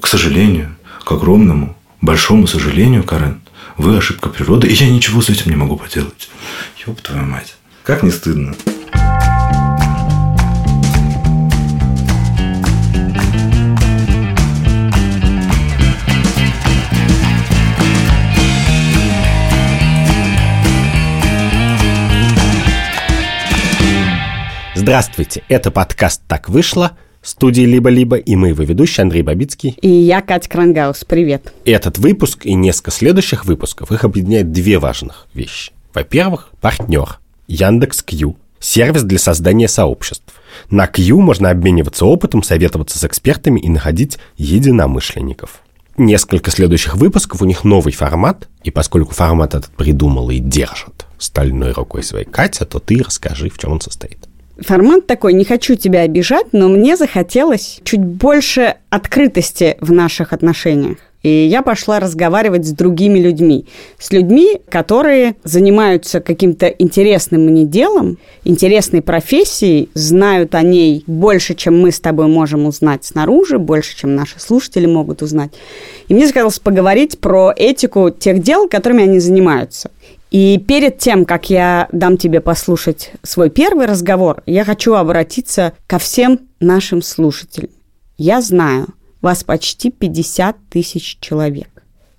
К сожалению, к огромному, большому сожалению, Карен, вы ошибка природы, и я ничего с этим не могу поделать. Ёб твою мать. Как не стыдно. Здравствуйте, это подкаст «Так вышло», студии «Либо-Либо», и мы его ведущие Андрей Бабицкий. И я, Катя Крангаус, привет. Этот выпуск и несколько следующих выпусков, их объединяет две важных вещи. Во-первых, партнер Яндекс.Кью, сервис для создания сообществ. На Кью можно обмениваться опытом, советоваться с экспертами и находить единомышленников. Несколько следующих выпусков, у них новый формат, и поскольку формат этот придумал и держит стальной рукой своей Катя, то ты расскажи, в чем он состоит. Формат такой, не хочу тебя обижать, но мне захотелось чуть больше открытости в наших отношениях. И я пошла разговаривать с другими людьми. С людьми, которые занимаются каким-то интересным мне делом, интересной профессией, знают о ней больше, чем мы с тобой можем узнать снаружи, больше, чем наши слушатели могут узнать. И мне захотелось поговорить про этику тех дел, которыми они занимаются. И перед тем, как я дам тебе послушать свой первый разговор, я хочу обратиться ко всем нашим слушателям. Я знаю, вас почти 50 тысяч человек.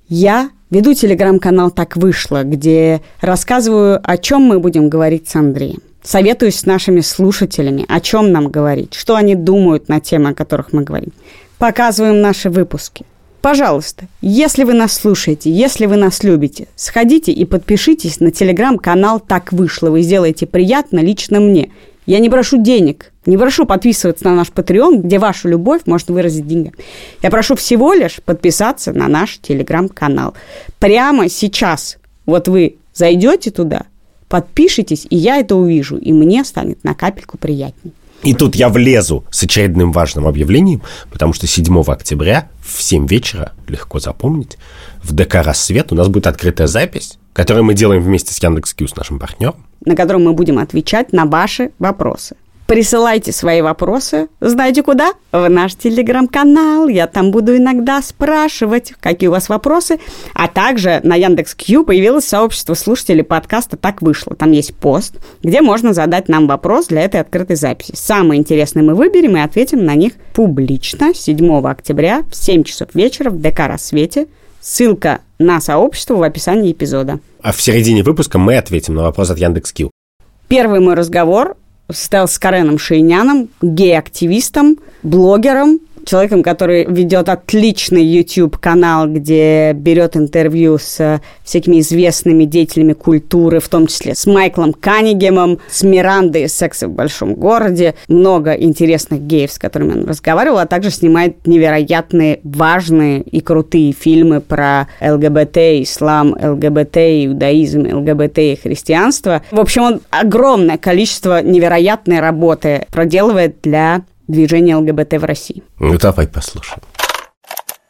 Я веду телеграм-канал «Так вышло», где рассказываю, о чем мы будем говорить с Андреем. Советуюсь с нашими слушателями, о чем нам говорить, что они думают на темы, о которых мы говорим. Показываем наши выпуски. Пожалуйста, если вы нас слушаете, если вы нас любите, сходите и подпишитесь на телеграм-канал «Так вышло». Вы сделаете приятно лично мне. Я не прошу денег, не прошу подписываться на наш Patreon, где вашу любовь можно выразить деньгами. Я прошу всего лишь подписаться на наш телеграм-канал. Прямо сейчас вот вы зайдете туда, подпишитесь, и я это увижу, и мне станет на капельку приятней. И тут я влезу с очередным важным объявлением, потому что 7 октября в 7 вечера, легко запомнить, в ДК «Рассвет» у нас будет открытая запись, которую мы делаем вместе с Яндекс.Кью, с нашим партнером. На котором мы будем отвечать на ваши вопросы. Присылайте свои вопросы, знаете куда? В наш телеграм-канал. Я там буду иногда спрашивать, какие у вас вопросы. А также на Яндекс.Кью появилось сообщество слушателей подкаста «Так вышло». Там есть пост, где можно задать нам вопрос для этой открытой записи. Самые интересные мы выберем и ответим на них публично 7 октября в 7 часов вечера в ДК «Рассвете». Ссылка на сообщество в описании эпизода. А в середине выпуска мы ответим на вопрос от Яндекс.Кью. Первый мой разговор состоялся с Кареном Шаиняном, гей-активистом, блогером, человеком, который ведет отличный YouTube-канал, где берет интервью с всякими известными деятелями культуры, в том числе с Майклом Каннингемом, с Мирандой из «Секса в большом городе». Много интересных геев, с которыми он разговаривал, а также снимает невероятные, важные и крутые фильмы про ЛГБТ, ислам, ЛГБТ, иудаизм, ЛГБТ и христианство. В общем, он огромное количество невероятной работы проделывает для движение ЛГБТ в России. Ну, давай послушаем.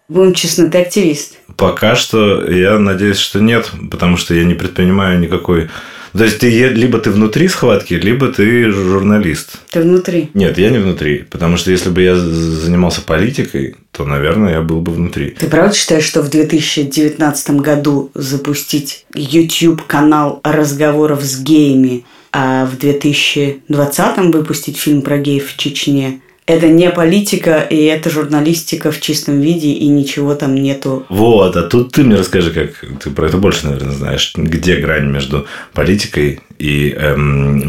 Будем честны, ты активист? Пока что я надеюсь, что нет, потому что я не предпринимаю никакой... То есть, либо ты внутри схватки, либо ты журналист. Ты внутри? Нет, я не внутри, потому что если бы я занимался политикой, то, наверное, я был бы внутри. Ты правда считаешь, что в 2019 году запустить YouTube-канал разговоров с геями, а в 2020 выпустить фильм про геев в Чечне? Это не политика, и это журналистика в чистом виде, и ничего там нету. Вот, а тут ты мне расскажи, как ты про это больше, наверное, знаешь, где грань между политикой и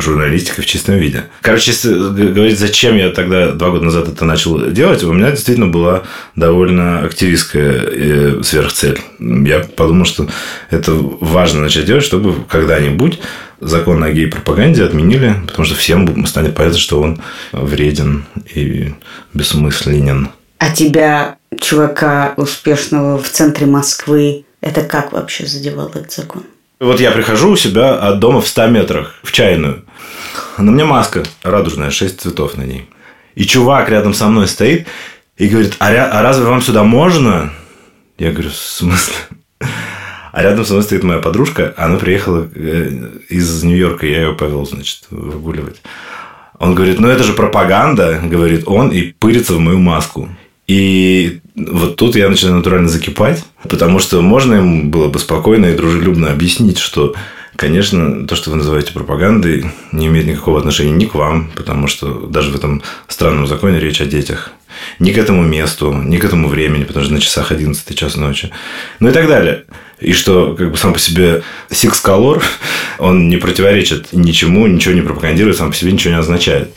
журналистикой в чистом виде. Короче, если говорить, зачем я тогда 2 года назад это начал делать, у меня действительно была довольно активистская сверхцель. Я подумал, что это важно начать делать, чтобы когда-нибудь закон о гей-пропаганде отменили, потому что всем станет понятно, что он вреден и бессмысленен. А тебя, чувака успешного в центре Москвы, это как вообще задевал этот закон? Вот я прихожу у себя от дома в 100 метрах, в чайную. На мне маска радужная, 6 цветов на ней. И чувак рядом со мной стоит и говорит: а разве вам сюда можно? Я говорю: в смысле? А рядом со мной стоит моя подружка, она приехала из Нью-Йорка, я ее повел, значит, выгуливать. Он говорит: ну это же пропаганда, говорит он, и пырится в мою маску. И Вот тут я начинаю натурально закипать, потому что можно им было бы спокойно и дружелюбно объяснить, что, конечно, то, что вы называете пропагандой, не имеет никакого отношения ни к вам, потому что даже в этом странном законе речь о детях, ни к этому месту, ни к этому времени, потому что на часах 11 час ночи, ну и так далее. И что, как бы, сам по себе Six Color, он не противоречит ничему, ничего не пропагандирует, сам по себе ничего не означает.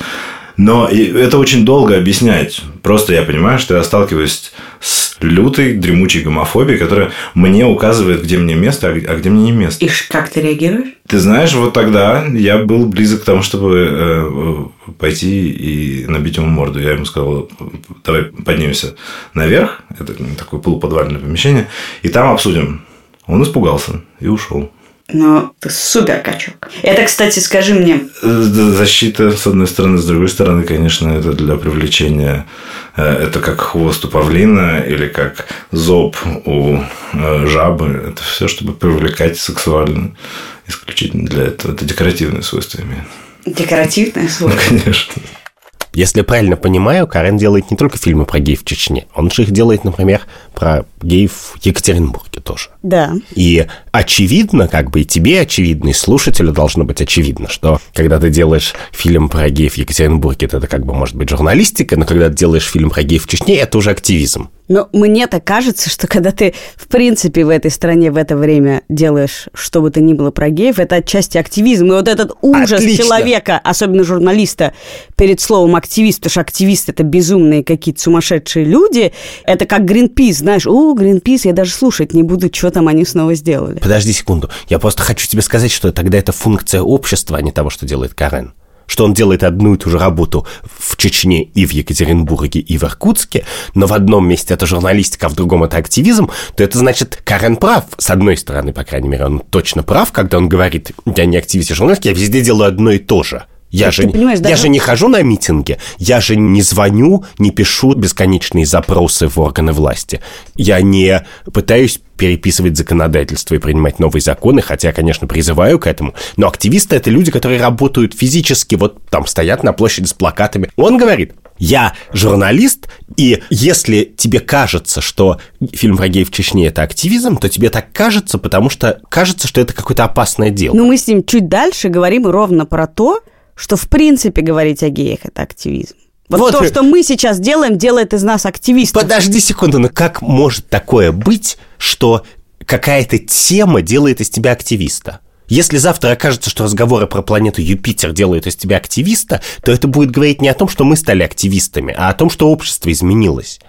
Но это очень долго объяснять. Просто я понимаю, что я сталкиваюсь с лютой, дремучей гомофобией, которая мне указывает, где мне место, а где мне не место. И как ты реагируешь? Ты знаешь, вот тогда я был близок к тому, чтобы пойти и набить ему морду. Я ему сказал, давай поднимемся наверх. Это такое полуподвальное помещение. И там обсудим. Он испугался и ушел. Но ты супер качок. Это, кстати, скажи мне... Защита, с одной стороны. С другой стороны, конечно, это для привлечения... Это как хвост у павлина или как зоб у жабы. Это все, чтобы привлекать сексуально. Исключительно для этого. Это декоративные свойства имеет. Декоративные свойства? Ну, конечно. Если я правильно понимаю, Карен делает не только фильмы про геев в Чечне. Он же их делает, например, про геев в Екатеринбурге тоже. Да. И очевидно, как бы и тебе очевидно, и слушателю должно быть очевидно, что когда ты делаешь фильм про геев в Екатеринбурге, это как бы может быть журналистика, но когда ты делаешь фильм про геев в Чечне, это уже активизм. Но мне-то кажется, что когда ты, в принципе, в этой стране в это время делаешь что бы то ни было про геев, это отчасти активизм. И вот этот ужас человека, особенно журналиста, перед словом активист, потому что активисты – это безумные какие-то сумасшедшие люди, это как Гринпис, знаешь, Гринпис, я даже слушать не буду, что там они снова сделали. Подожди секунду, я просто хочу тебе сказать, что тогда это функция общества, а не того, что делает Карен. Что он делает одну и ту же работу в Чечне и в Екатеринбурге, и в Иркутске, но в одном месте это журналистика, а в другом это активизм, то это значит, Карен прав. С одной стороны, по крайней мере, он точно прав, когда он говорит, я не активист, я журналист, я везде делаю одно и то же. Я же не хожу на митинги, я же не звоню, не пишу бесконечные запросы в органы власти. Я не пытаюсь переписывать законодательство и принимать новые законы, хотя, конечно, призываю к этому. Но активисты – это люди, которые работают физически, вот там стоят на площади с плакатами. Он говорит, я журналист, и если тебе кажется, что фильм про геев в Чечне – это активизм, то тебе так кажется, потому что кажется, что это какое-то опасное дело. Но мы с ним чуть дальше говорим ровно про то, что, в принципе, говорить о геях – это активизм. Вот то, что мы сейчас делаем, делает из нас активистов. Подожди секунду, но как может такое быть, что какая-то тема делает из тебя активиста? Если завтра окажется, что разговоры про планету Юпитер делают из тебя активиста, то это будет говорить не о том, что мы стали активистами, а о том, что общество изменилось.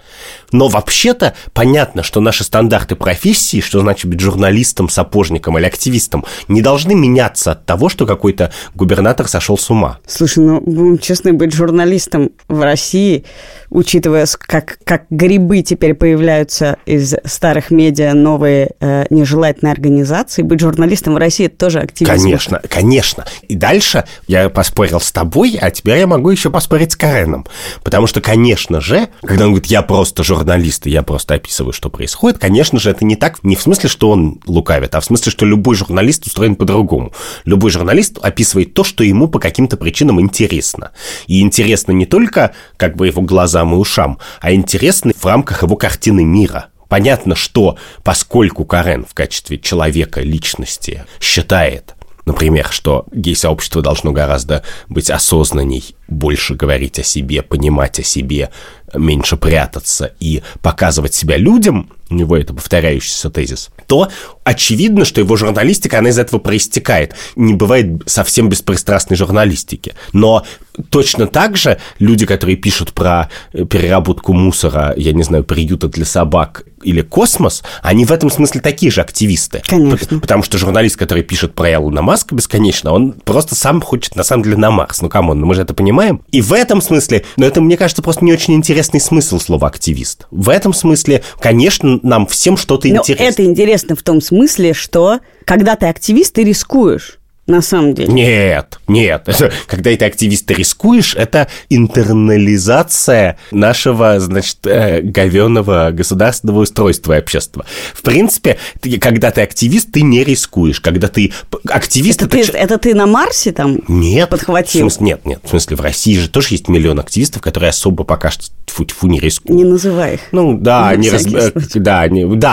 Но вообще-то понятно, что наши стандарты профессии, что значит быть журналистом, сапожником или активистом, не должны меняться от того, что какой-то губернатор сошел с ума. Слушай, ну, честно, быть журналистом в России, учитывая, как грибы теперь появляются из старых медиа, новые нежелательные организации, быть журналистом в России – это тоже активизм. Конечно, конечно. И дальше я поспорил с тобой, а теперь я могу еще поспорить с Кареном. Потому что, конечно же, когда он говорит, я просто журналист, и я просто описываю, что происходит, конечно же, это не так, не в смысле, что он лукавит, а в смысле, что любой журналист устроен по-другому. Любой журналист описывает то, что ему по каким-то причинам интересно. И интересно не только как бы его глазам и ушам, а интересно в рамках его картины мира. Понятно, что поскольку Карен в качестве человека, личности считает, например, что гей-сообщество должно гораздо быть осознанней, больше говорить о себе, понимать о себе, меньше прятаться и показывать себя людям, у него это повторяющийся тезис, то очевидно, что его журналистика, она из этого проистекает. Не бывает совсем беспристрастной журналистики. Но точно так же люди, которые пишут про переработку мусора, я не знаю, приюта для собак или космос, они в этом смысле такие же активисты. Конечно. Потому что журналист, который пишет про Илона Маска бесконечно, он просто сам хочет, на самом деле, на Марс. Ну, камон, мы же это понимаем. И в этом смысле, но это, мне кажется, просто не очень интересный смысл слова «активист». В этом смысле, конечно, нам всем что-то интересно. Но это интересно в том смысле, что когда ты активист, ты рискуешь. на самом деле. Нет. Это, когда ты активист рискуешь, это интернализация нашего, значит, говёного государственного устройства и общества. В принципе, ты, когда ты активист, ты не рискуешь. Когда ты активист... Это ты на Марсе там нет, подхватил? Нет. В смысле, в России же тоже есть миллион активистов, которые особо пока что тьфу-тьфу не рискуют. Не называй их. Ну, да,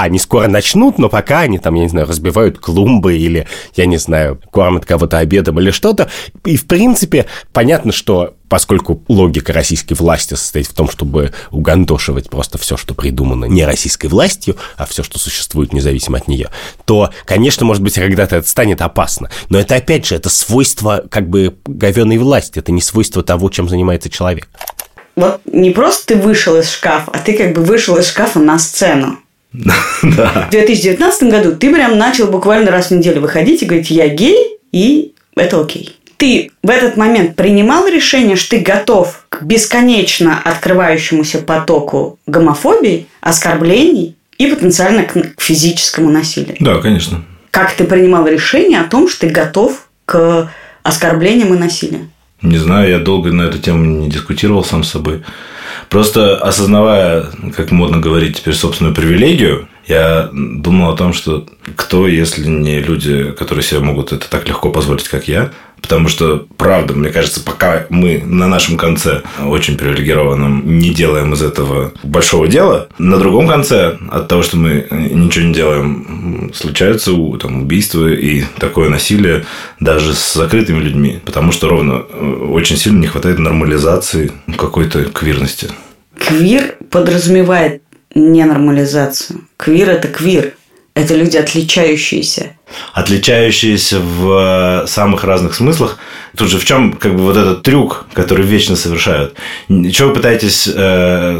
они скоро начнут, но пока они там, я не знаю, разбивают клумбы или, я не знаю, кормят кого-то обедом или что-то. И, в принципе, понятно, что поскольку логика российской власти состоит в том, чтобы угандошивать просто все, что придумано не российской властью, а все, что существует независимо от нее, то, конечно, может быть, когда-то это станет опасно. Но это, опять же, это свойство как бы говёной власти, это не свойство того, чем занимается человек. Вот не просто ты вышел из шкафа, а ты как бы вышел из шкафа на сцену. В 2019 году ты прям начал буквально раз в неделю выходить и говорить: я гей, и это окей. Ты в этот момент принимал решение, что ты готов к бесконечно открывающемуся потоку гомофобии, оскорблений и потенциально к физическому насилию? Да, конечно. Как ты принимал решение о том, что ты готов к оскорблениям и насилию? Не знаю, я долго на эту тему не дискутировал сам с собой. Просто осознавая, как модно говорить теперь, собственную привилегию, я думал о том, что кто, если не люди, которые себе могут это так легко позволить, как я. Потому что, правда, мне кажется, пока мы на нашем конце, очень привилегированном, не делаем из этого большого дела, на другом конце, от того, что мы ничего не делаем, случаются там убийства и такое насилие даже с закрытыми людьми. Потому что ровно очень сильно не хватает нормализации какой-то квирности. Квир подразумевает ненормализацию. Квир – это квир. Это люди, отличающиеся. Отличающиеся в самых разных смыслах. Тут же в чем как бы вот этот трюк, который вечно совершают. Чего вы пытаетесь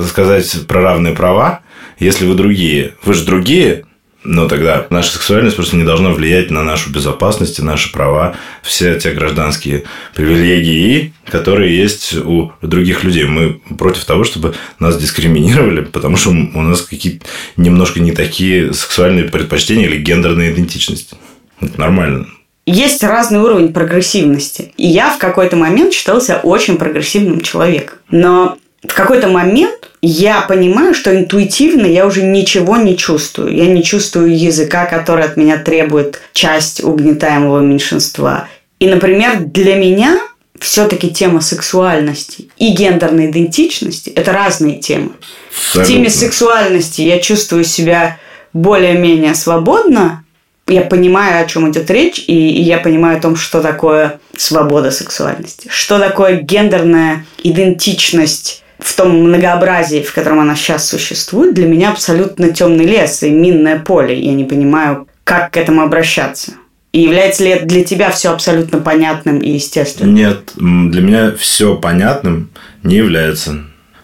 сказать про равные права, если вы другие? Вы же другие, но тогда наша сексуальность просто не должна влиять на нашу безопасность и наши права, все те гражданские привилегии, которые есть у других людей. Мы против того, чтобы нас дискриминировали, потому что у нас какие-то немножко не такие сексуальные предпочтения или гендерная идентичность. Это нормально. Есть разный уровень прогрессивности. И я в какой-то момент считался очень прогрессивным человеком. Но в какой-то момент я понимаю, что интуитивно я уже ничего не чувствую. Я не чувствую языка, который от меня требует часть угнетаемого меньшинства. И, например, для меня все-таки тема сексуальности и гендерной идентичности – это разные темы. Абсолютно. В теме сексуальности я чувствую себя более-менее свободно. Я понимаю, о чем идет речь, и я понимаю о том, что такое свобода сексуальности, что такое гендерная идентичность в том многообразии, в котором она сейчас существует, для меня абсолютно темный лес и минное поле. Я не понимаю, как к этому обращаться. И является ли это для тебя все абсолютно понятным и естественным? Нет, для меня все понятным не является.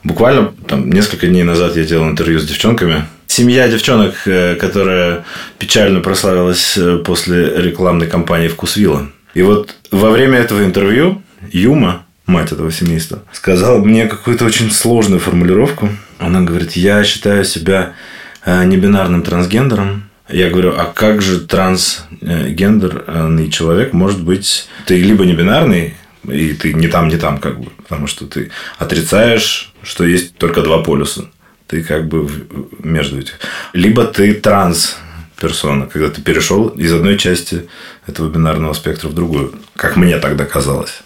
Буквально там, несколько дней назад я делал интервью с девчонками. Семья девчонок, которая печально прославилась после рекламной кампании «Вкус Вилла». И вот во время этого интервью Юма, мать этого семейства, сказала мне какую-то очень сложную формулировку. Она говорит: я считаю себя небинарным трансгендером. Я говорю: а как же трансгендерный человек может быть? Ты либо небинарный, и ты не там, как бы, потому что ты отрицаешь, что есть только два полюса. Ты как бы между этих. Либо ты транс персона, когда ты перешел из одной части этого бинарного спектра в другую, как мне тогда казалось.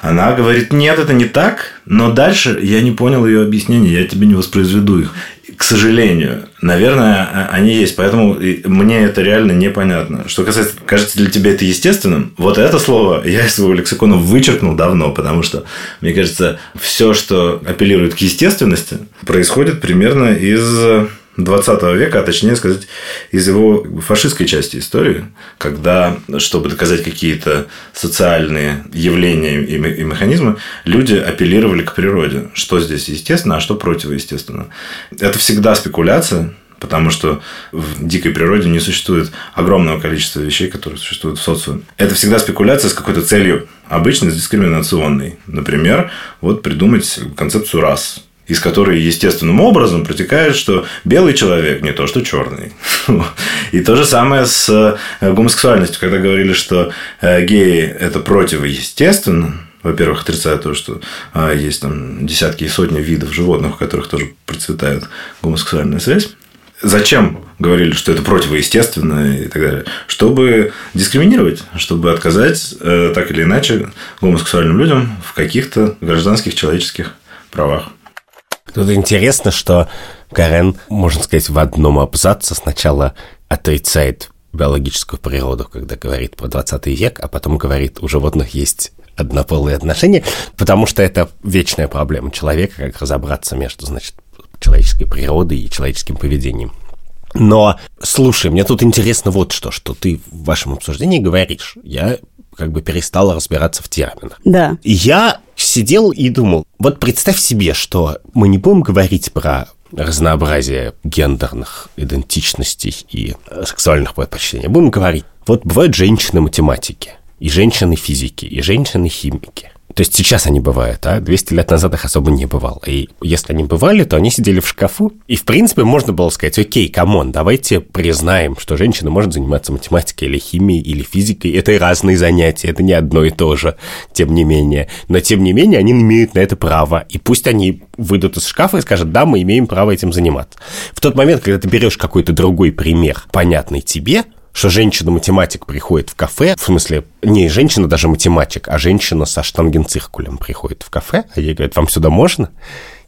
Она говорит: нет, это не так, но дальше я не понял ее объяснений, я тебе не воспроизведу их. К сожалению, наверное, они есть, поэтому мне это реально непонятно. Что касается, кажется ли тебе это естественным, вот это слово я из своего лексикона вычеркнул давно, потому что, мне кажется, все, что апеллирует к естественности, происходит примерно из 20 века, а точнее сказать, из его фашистской части истории, когда, чтобы доказать какие-то социальные явления и механизмы, люди апеллировали к природе. Что здесь естественно, а что противоестественно. Это всегда спекуляция, потому что в дикой природе не существует огромного количества вещей, которые существуют в социуме. Это всегда спекуляция с какой-то целью, обычно с дискриминационной. Например, вот придумать концепцию рас. из которой естественным образом протекает, что белый человек не то, что черный. И то же самое с гомосексуальностью, когда говорили, что геи – это противоестественно. Во-первых, отрицая то, что есть там десятки и сотни видов животных, у которых тоже процветает гомосексуальная связь. Зачем говорили, что это противоестественно и так далее? Чтобы дискриминировать, чтобы отказать так или иначе гомосексуальным людям в каких-то гражданских человеческих правах. Тут интересно, что Карен, можно сказать, в одном абзаце сначала отрицает биологическую природу, когда говорит про 20 век, а потом говорит, у животных есть однополые отношения, потому что это вечная проблема человека, как разобраться между, значит, человеческой природой и человеческим поведением. Но, слушай, мне тут интересно вот что ты в вашем обсуждении говоришь. Я как бы перестала разбираться в терминах. Да. Я сидел и думал, вот представь себе, что мы не будем говорить про разнообразие гендерных идентичностей и сексуальных предпочтений. Будем говорить, вот бывают женщины-математики, и женщины-физики, и женщины-химики. То есть сейчас они бывают, а 200 лет назад их особо не бывало. И если они бывали, то они сидели в шкафу. И, в принципе, можно было сказать, окей, камон, давайте признаем, что женщина может заниматься математикой или химией, или физикой. Это разные занятия, это не одно и то же, тем не менее. Но, тем не менее, они имеют на это право. И пусть они выйдут из шкафа и скажут, да, мы имеем право этим заниматься. В тот момент, когда ты берешь какой-то другой пример, понятный тебе, что женщина-математик приходит в кафе, в смысле, не женщина даже математик, а женщина со штангенциркулем приходит в кафе, а ей говорят, вам сюда можно?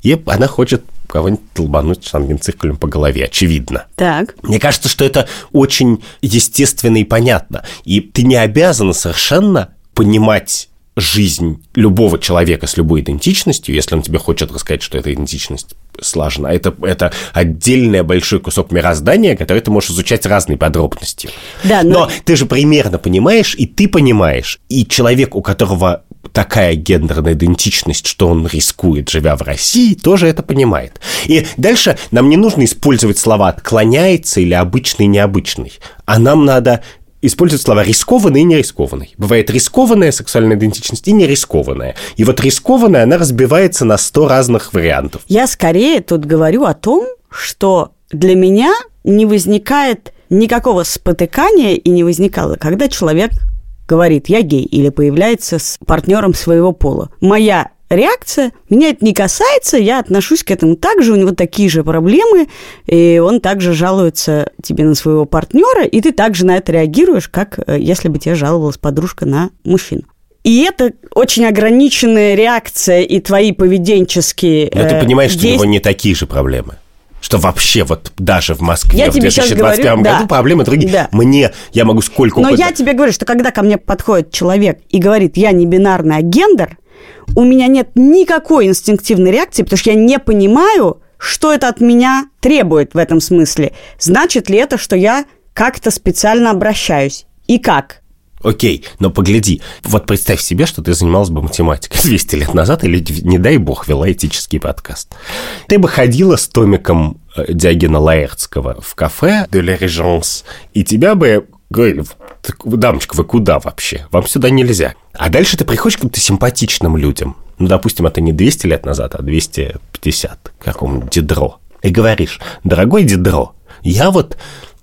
И она хочет кого-нибудь долбануть штангенциркулем по голове, очевидно. Так. Мне кажется, что это очень естественно и понятно. И ты не обязана совершенно понимать жизнь любого человека с любой идентичностью, если он тебе хочет рассказать, что эта идентичность сложна. Это отдельный большой кусок мироздания, который ты можешь изучать разной подробностью. Да, но ты же примерно понимаешь, и ты понимаешь, и человек, у которого такая гендерная идентичность, что он рискует, живя в России, тоже это понимает. И дальше нам не нужно использовать слова «отклоняется» или «обычный» и «необычный», а нам надо используют слова «рискованный» и «нерискованный». Бывает рискованная сексуальная идентичность и нерискованная. И вот рискованная, она разбивается на 100 разных вариантов. Я скорее тут говорю о том, что для меня не возникает никакого спотыкания и не возникало, когда человек говорит «я гей» или появляется с партнером своего пола. Моя реакция, меня это не касается, я отношусь к этому так же, у него такие же проблемы, и он также жалуется тебе на своего партнера, и ты также на это реагируешь, как если бы тебе жаловалась подружка на мужчину. И это очень ограниченная реакция, и твои поведенческие действия. Но ты понимаешь, что у него не такие же проблемы. Что вообще вот даже в Москве я в 2021 говорю, году да, проблемы другие. Да. Я могу сколько угодно. Но я тебе говорю, что когда ко мне подходит человек и говорит, я не бинарный, а гендер, у меня нет никакой инстинктивной реакции, потому что я не понимаю, что это от меня требует в этом смысле. Значит ли это, что я как-то специально обращаюсь? И как? Окей, но погляди. Вот представь себе, что ты занималась бы математикой 200 лет назад или, не дай бог, вела этический подкаст. Ты бы ходила с томиком Диогена Лаэртского в кафе «Де ля Режанс», и тебя бы говорили, дамочка, вы куда вообще? Вам сюда нельзя. А дальше ты приходишь к каким-то симпатичным людям. Ну, допустим, это не 200 лет назад, а 250, к какому-нибудь Дидро. И говоришь, дорогой Дидро, я вот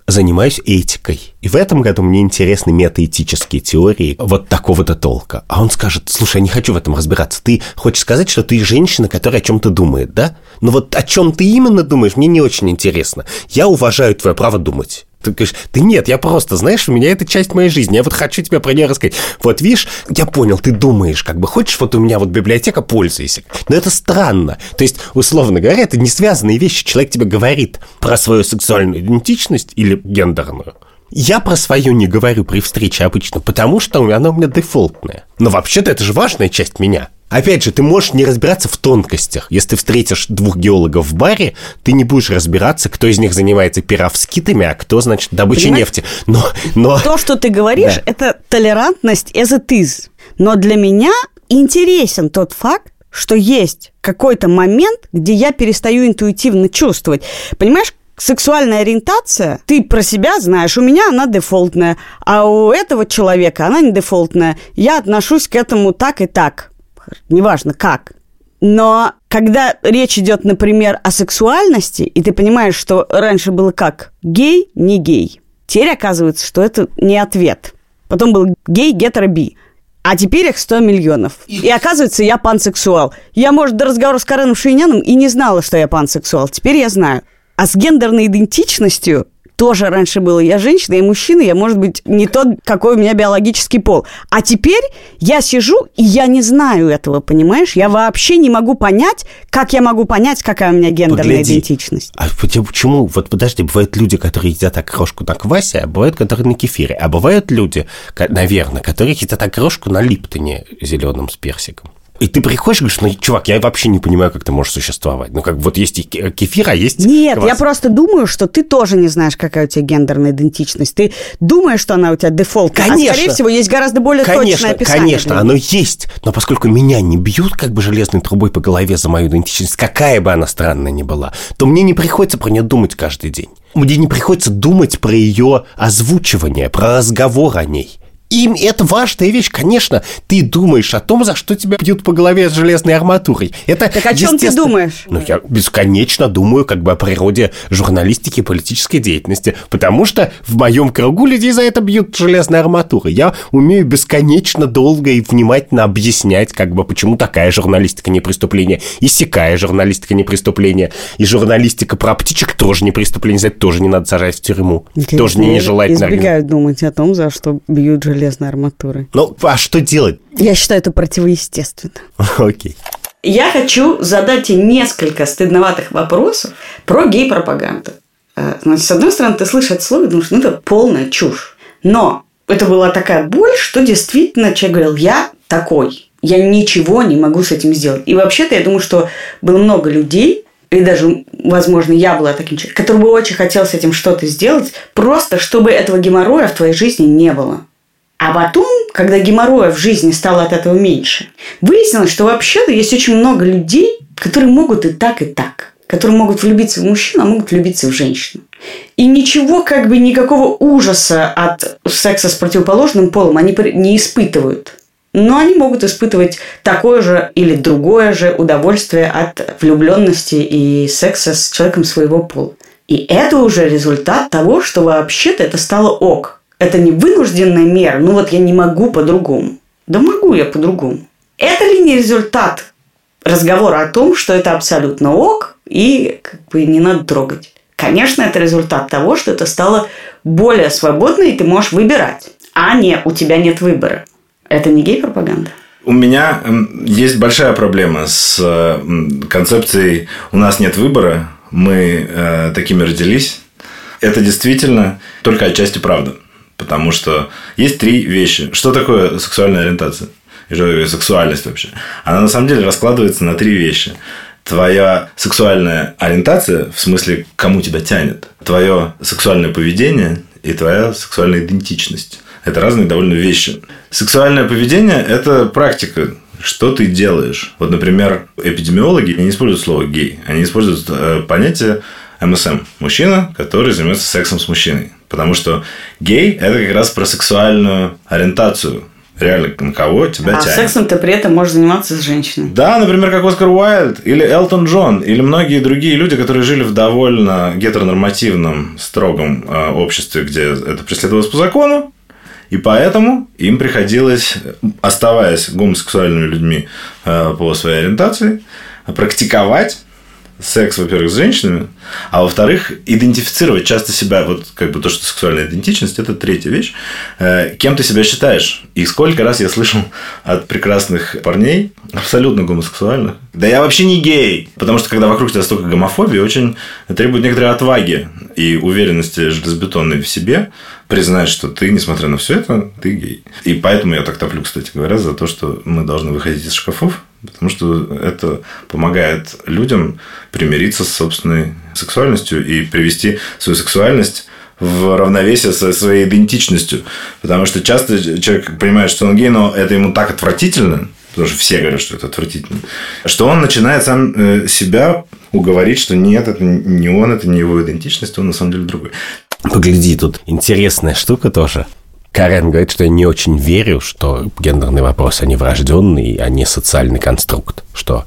занимаюсь этикой. И в этом году мне интересны метаэтические теории вот такого-то толка. А он скажет, слушай, я не хочу в этом разбираться. Ты хочешь сказать, что ты женщина, которая о чем-то думает, да? Но вот о чем ты именно думаешь, мне не очень интересно. Я уважаю твое право думать. Ты говоришь, да нет, я просто, знаешь, у меня это часть моей жизни, я вот хочу тебе про нее рассказать. Вот видишь, я понял, ты думаешь, как бы хочешь, вот у меня вот библиотека, пользуйся. Но это странно. То есть, условно говоря, это не связанные вещи. Человек тебе говорит про свою сексуальную идентичность или гендерную. Я про свою не говорю при встрече обычно, потому что она у меня дефолтная. Но вообще-то это же важная часть меня. Опять же, ты можешь не разбираться в тонкостях. Если ты встретишь двух геологов в баре, ты не будешь разбираться, кто из них занимается пировскитами, а кто, значит, добычей нефти. Но... То, что ты говоришь, да, это толерантность as it is. Но для меня интересен тот факт, что есть какой-то момент, где я перестаю интуитивно чувствовать. Понимаешь, сексуальная ориентация, ты про себя знаешь, у меня она дефолтная, а у этого человека она не дефолтная. Я отношусь к этому так и так. Неважно как, Но когда речь идет, например, о сексуальности, и ты понимаешь, что раньше было как гей, не гей, теперь оказывается, что это не ответ. Потом был гей, гетеро, би. А теперь их 100 миллионов. И оказывается, я пансексуал. Я, может, до разговора с Кареном Шаиняном и не знала, что я пансексуал. Теперь я знаю. А с гендерной идентичностью тоже раньше было. Я женщина, я мужчина, я, может быть, не тот, какой у меня биологический пол. А теперь я сижу, и я не знаю этого, понимаешь? Я вообще не могу понять, как я могу понять, какая у меня гендерная идентичность. А почему? Вот подожди, бывают люди, которые едят окрошку на квасе, а бывают, которые на кефире. А бывают люди, наверное, которые едят окрошку на липтоне зеленым с персиком. И ты приходишь и говоришь, ну, чувак, я вообще не понимаю, как ты можешь существовать. Ну, как вот есть кефир, а есть нет, квас. Я просто думаю, что ты тоже не знаешь, какая у тебя гендерная идентичность. Ты думаешь, что она у тебя дефолтная. Конечно. А, скорее всего, есть гораздо более точное описание. Конечно, оно есть. Но поскольку меня не бьют как бы железной трубой по голове за мою идентичность, какая бы она странная ни была, то мне не приходится про нее думать каждый день. Мне не приходится думать про ее озвучивание, про разговор о ней. Им это важная вещь, конечно. Ты думаешь о том, за что тебя бьют по голове с железной арматурой. Это так о чем ты думаешь? Ну, я бесконечно думаю как бы о природе журналистики и политической деятельности, потому что в моем кругу людей за это бьют железной арматурой. Я умею бесконечно долго и внимательно объяснять, как бы, почему такая журналистика не преступление, и сякая журналистика не преступление, и журналистика про птичек тоже не преступление, за это тоже не надо сажать в тюрьму. Интересно, тоже не нежелательно. Избегаю думать о том, за что бьют железную арматуры. Ну, а что делать? Я считаю, это противоестественно. Окей. Я хочу задать тебе несколько стыдноватых вопросов про гей-пропаганду. Значит, с одной стороны, ты слышишь это слово и думаешь, ну, это полная чушь. Но это была такая боль, что действительно человек говорил, я такой, я ничего не могу с этим сделать. И вообще-то я думаю, что было много людей, и даже, возможно, я была таким человеком, который бы очень хотел с этим что-то сделать, просто чтобы этого геморроя в твоей жизни не было. А потом, когда геморроя в жизни стало от этого меньше, выяснилось, что вообще-то есть очень много людей, которые могут и так, которые могут влюбиться в мужчину, а могут влюбиться в женщину. И ничего, как бы никакого ужаса от секса с противоположным полом они не испытывают. Но они могут испытывать такое же или другое же удовольствие от влюбленности и секса с человеком своего пола. И это уже результат того, что вообще-то это стало ок. Это не вынужденная мера. Ну вот я не могу по-другому. Да могу я по-другому. Это ли не результат разговора о том, что это абсолютно ок и как бы не надо трогать? Конечно, это результат того, что это стало более свободно, и ты можешь выбирать. А не у тебя нет выбора. Это не гей-пропаганда. У меня есть большая проблема с концепцией «у нас нет выбора, мы такими родились». Это действительно только отчасти правда. Потому что есть три вещи. Что такое сексуальная ориентация? И что такое сексуальность вообще? Она на самом деле раскладывается на три вещи. Твоя сексуальная ориентация, в смысле, кому тебя тянет. Твое сексуальное поведение и твоя сексуальная идентичность. Это разные довольно вещи. Сексуальное поведение – это практика. Что ты делаешь? Вот, например, эпидемиологи не используют слово «гей». Они используют понятие МСМ – мужчина, который занимается сексом с мужчиной. Потому что гей – это как раз про сексуальную ориентацию. Реально, на кого тебя тянет. А сексом ты при этом можешь заниматься с женщиной. Да, например, как Оскар Уайлд, или Элтон Джон, или многие другие люди, которые жили в довольно гетеронормативном, строгом обществе, где это преследовалось по закону. И поэтому им приходилось, оставаясь гомосексуальными людьми по своей ориентации, практиковать секс, во-первых, с женщинами, а во-вторых, идентифицировать часто себя, вот как бы то, что сексуальная идентичность, это третья вещь, кем ты себя считаешь. И сколько раз я слышал от прекрасных парней, абсолютно гомосексуальных, да я вообще не гей, потому что когда вокруг тебя столько гомофобии, очень требует некоторой отваги и уверенности железобетонной в себе признать, что ты, несмотря на все это, ты гей. И поэтому я так топлю, кстати говоря, за то, что мы должны выходить из шкафов. Потому что это помогает людям примириться с собственной сексуальностью и привести свою сексуальность в равновесие со своей идентичностью. Потому что часто человек понимает, что он гей, но это ему так отвратительно, потому что все говорят, что это отвратительно, что он начинает сам себя уговорить, что нет, это не он, это не его идентичность, он на самом деле другой. Погляди, тут интересная штука тоже. Карен говорит, что я не очень верю, что гендерные вопросы, они врожденные, они социальный конструкт, что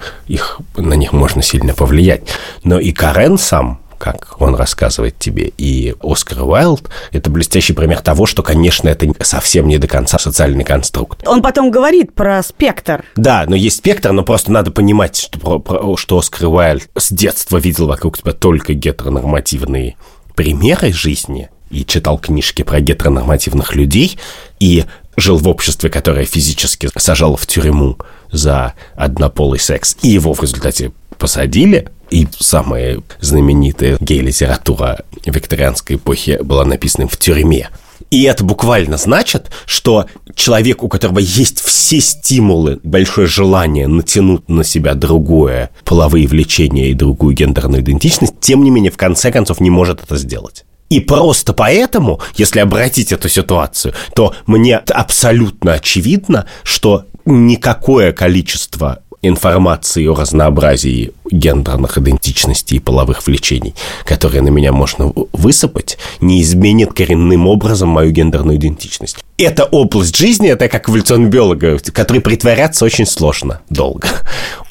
на них можно сильно повлиять. Но и Карен сам, как он рассказывает тебе, и Оскар Уайлд – это блестящий пример того, что, конечно, это совсем не до конца социальный конструкт. Он потом говорит про спектр. Да, но есть спектр, но просто надо понимать, что Оскар Уайлд с детства видел вокруг тебя только гетеронормативные примеры жизни и читал книжки про гетеронормативных людей и жил в обществе, которое физически сажало в тюрьму за однополый секс, и его в результате посадили. И самая знаменитая гей-литература викторианской эпохи была написана в тюрьме. И это буквально значит, что человек, у которого есть все стимулы, большое желание натянуть на себя другое половые влечения и другую гендерную идентичность, тем не менее, в конце концов, не может это сделать. И просто поэтому, если обратить эту ситуацию, то мне абсолютно очевидно, что никакое количество информации о разнообразии гендерных идентичностей и половых влечений, которые на меня можно высыпать, не изменит коренным образом мою гендерную идентичность. Эта область жизни, это как эволюционный биолог, который притворяться очень сложно, долго.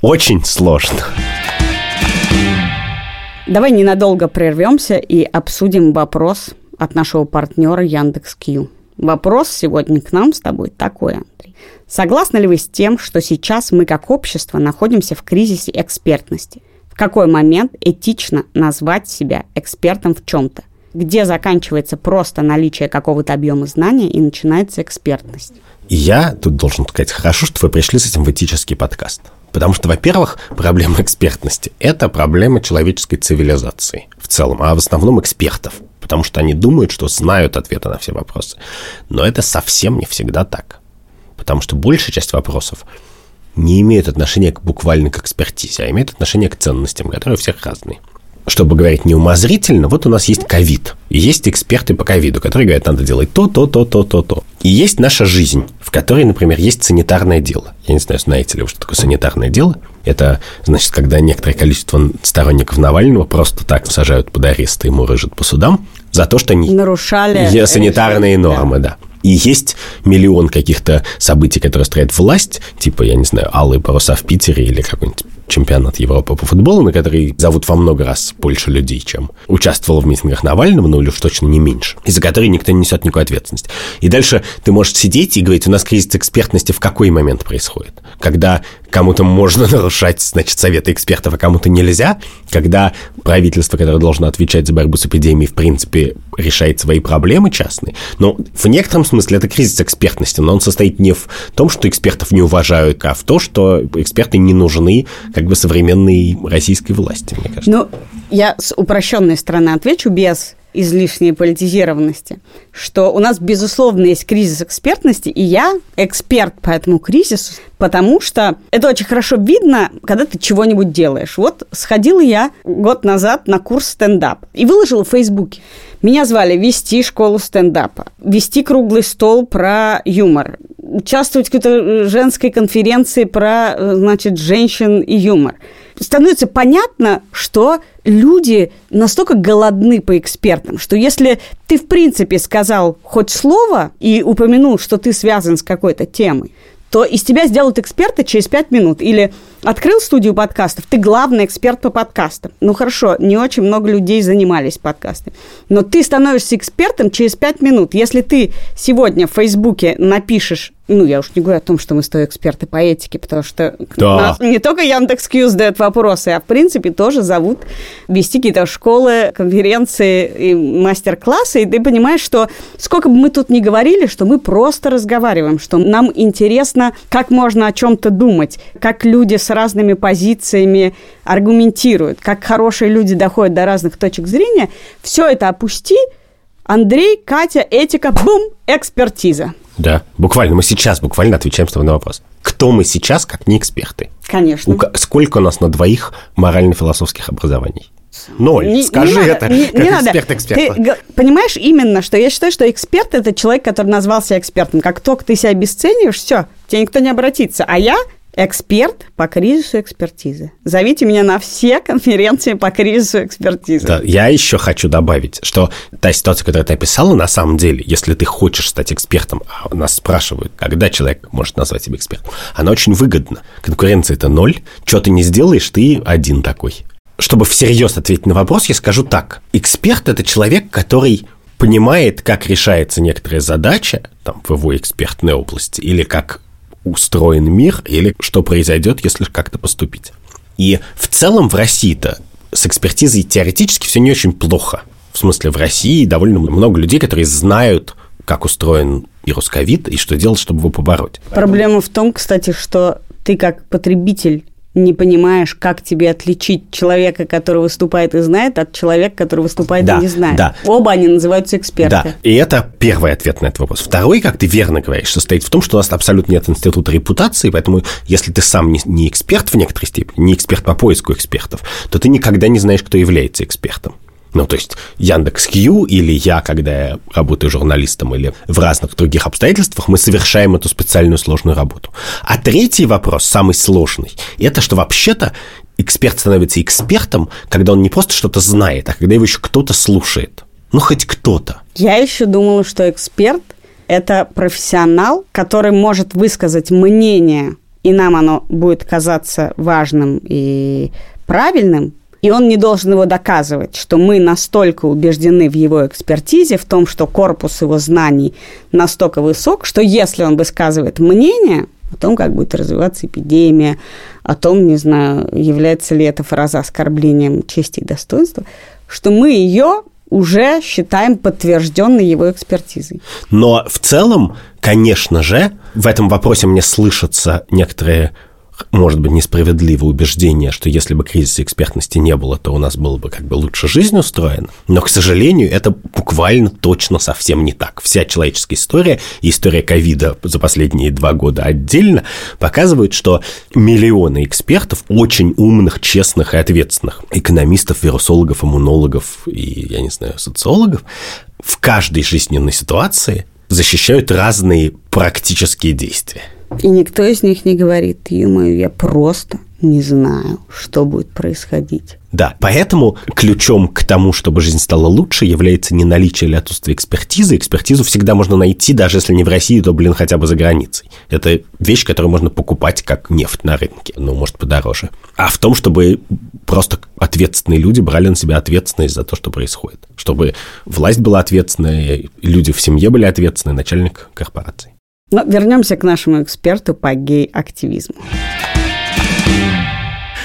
Очень сложно. Давай ненадолго прервемся и обсудим вопрос от нашего партнера Яндекс.Кью. Вопрос сегодня к нам с тобой такой, Андрей. Согласны ли вы с тем, что сейчас мы как общество находимся в кризисе экспертности? В какой момент этично назвать себя экспертом в чем-то? Где заканчивается просто наличие какого-то объема знания и начинается экспертность? Я тут должен сказать, хорошо, что вы пришли с этим в этический подкаст. Потому что, во-первых, проблема экспертности – это проблема человеческой цивилизации в целом, а в основном экспертов, потому что они думают, что знают ответы на все вопросы. Но это совсем не всегда так, потому что большая часть вопросов не имеют отношения буквально к экспертизе, а имеют отношение к ценностям, которые у всех разные. Чтобы говорить неумозрительно, вот у нас есть ковид. И есть эксперты по ковиду, которые говорят, надо делать то. И есть наша жизнь, в которой, например, есть санитарное дело. Я не знаю, знаете ли вы, что такое санитарное дело. Это, значит, когда некоторое количество сторонников Навального просто так сажают под арест и мурыжат по судам за то, что они нарушали санитарные нормы, да. И есть миллион каких-то событий, которые устраивает власть, типа, я не знаю, «Алые паруса» в Питере или какой-нибудь чемпионат Европы по футболу, на который зовут во много раз больше людей, чем участвовало в митингах Навального, но уж точно не меньше, и за которые никто не несет никакой ответственности. И дальше ты можешь сидеть и говорить, у нас кризис экспертности в какой момент происходит? Когда кому-то можно нарушать, значит, советы экспертов, а кому-то нельзя? Когда правительство, которое должно отвечать за борьбу с эпидемией, в принципе, решает свои проблемы частные? Но в некотором смысле это кризис экспертности, но он состоит не в том, что экспертов не уважают, а в том, что эксперты не нужны как бы современной российской власти, мне кажется. Ну, я с упрощенной стороны отвечу, без излишней политизированности, что у нас, безусловно, есть кризис экспертности, и я эксперт по этому кризису, потому что это очень хорошо видно, когда ты чего-нибудь делаешь. Вот сходила я год назад на курс стендап и выложила в Фейсбуке. Меня звали вести школу стендапа, вести круглый стол про юмор, участвовать в какой-то женской конференции про, значит, женщин и юмор. Становится понятно, что люди настолько голодны по экспертам, что если ты, в принципе, сказал хоть слово и упомянул, что ты связан с какой-то темой, то из тебя сделают эксперта через 5 минут. Или открыл студию подкастов, ты главный эксперт по подкастам. Ну, хорошо, не очень много людей занимались подкастами. Но ты становишься экспертом через 5 минут. Если ты сегодня в Фейсбуке напишешь, ну, я уж не говорю о том, что мы с тобой эксперты по этике, потому что нас не только Яндекс.Кью задает вопросы, а, в принципе, тоже зовут вести какие-то школы, конференции и мастер-классы. И ты понимаешь, что сколько бы мы тут ни говорили, что мы просто разговариваем, что нам интересно, как можно о чем-то думать, как люди с разными позициями аргументируют, как хорошие люди доходят до разных точек зрения. Все это опусти. Андрей, Катя, этика, бум, экспертиза. Да, буквально, мы сейчас буквально отвечаем с тобой на вопрос. Кто мы сейчас, как не эксперты? Конечно. Сколько у нас на двоих морально-философских образований? 0. Скажи, как эксперт. Ты понимаешь именно, что я считаю, что эксперт – это человек, который назвался экспертом. Как только ты себя обесцениваешь, все, к тебе никто не обратится. А я эксперт по кризису экспертизы. Зовите меня на все конференции по кризису экспертизы. Да, я еще хочу добавить, что та ситуация, которую ты описала, на самом деле, если ты хочешь стать экспертом, а нас спрашивают, когда человек может назвать себя экспертом, она очень выгодна. Конкуренция-то ноль. Что ты не сделаешь, ты один такой. Чтобы всерьез ответить на вопрос, я скажу так. Эксперт – это человек, который понимает, как решается некоторая задача там, в его экспертной области, или как устроен мир, или что произойдет, если как-то поступить. И в целом в России-то с экспертизой теоретически все не очень плохо. В смысле, в России довольно много людей, которые знают, как устроен вирус ковид и что делать, чтобы его побороть. Проблема в том, кстати, что ты как потребитель не понимаешь, как тебе отличить человека, который выступает и знает, от человека, который выступает и не знает. Да. Оба они называются эксперты. Да, и это первый ответ на этот вопрос. Второй, как ты верно говоришь, состоит в том, что у нас абсолютно нет института репутации, поэтому если ты сам не эксперт в некоторой степени, не эксперт по поиску экспертов, то ты никогда не знаешь, кто является экспертом. Ну, то есть Яндекс.Кью или я, когда я работаю журналистом или в разных других обстоятельствах, мы совершаем эту специальную сложную работу. А третий вопрос, самый сложный, это что вообще-то эксперт становится экспертом, когда он не просто что-то знает, а когда его еще кто-то слушает. Ну, хоть кто-то. Я еще думала, что эксперт – это профессионал, который может высказать мнение, и нам оно будет казаться важным и правильным, и он не должен его доказывать, что мы настолько убеждены в его экспертизе, в том, что корпус его знаний настолько высок, что если он высказывает мнение о том, как будет развиваться эпидемия, о том, не знаю, является ли эта фраза оскорблением чести и достоинства, что мы ее уже считаем подтвержденной его экспертизой. Но в целом, конечно же, в этом вопросе мне слышатся некоторые, может быть, несправедливое убеждение, что если бы кризиса экспертности не было, то у нас было бы как бы лучше жизнь устроена. Но, к сожалению, это буквально точно совсем не так. Вся человеческая история и история ковида за последние 2 года отдельно показывают, что миллионы экспертов, очень умных, честных и ответственных экономистов, вирусологов, иммунологов и, я не знаю, социологов, в каждой жизненной ситуации защищают разные практические действия. И никто из них не говорит: ё-моё, я просто не знаю, что будет происходить. Да, поэтому ключом к тому, чтобы жизнь стала лучше, является не наличие или отсутствие экспертизы. Экспертизу всегда можно найти, даже если не в России, то, блин, хотя бы за границей. Это вещь, которую можно покупать как нефть на рынке, ну, может, подороже. А в том, чтобы просто ответственные люди брали на себя ответственность за то, что происходит. Чтобы власть была ответственная, люди в семье были ответственны, начальник корпорации. Но вернемся к нашему эксперту по гей-активизму.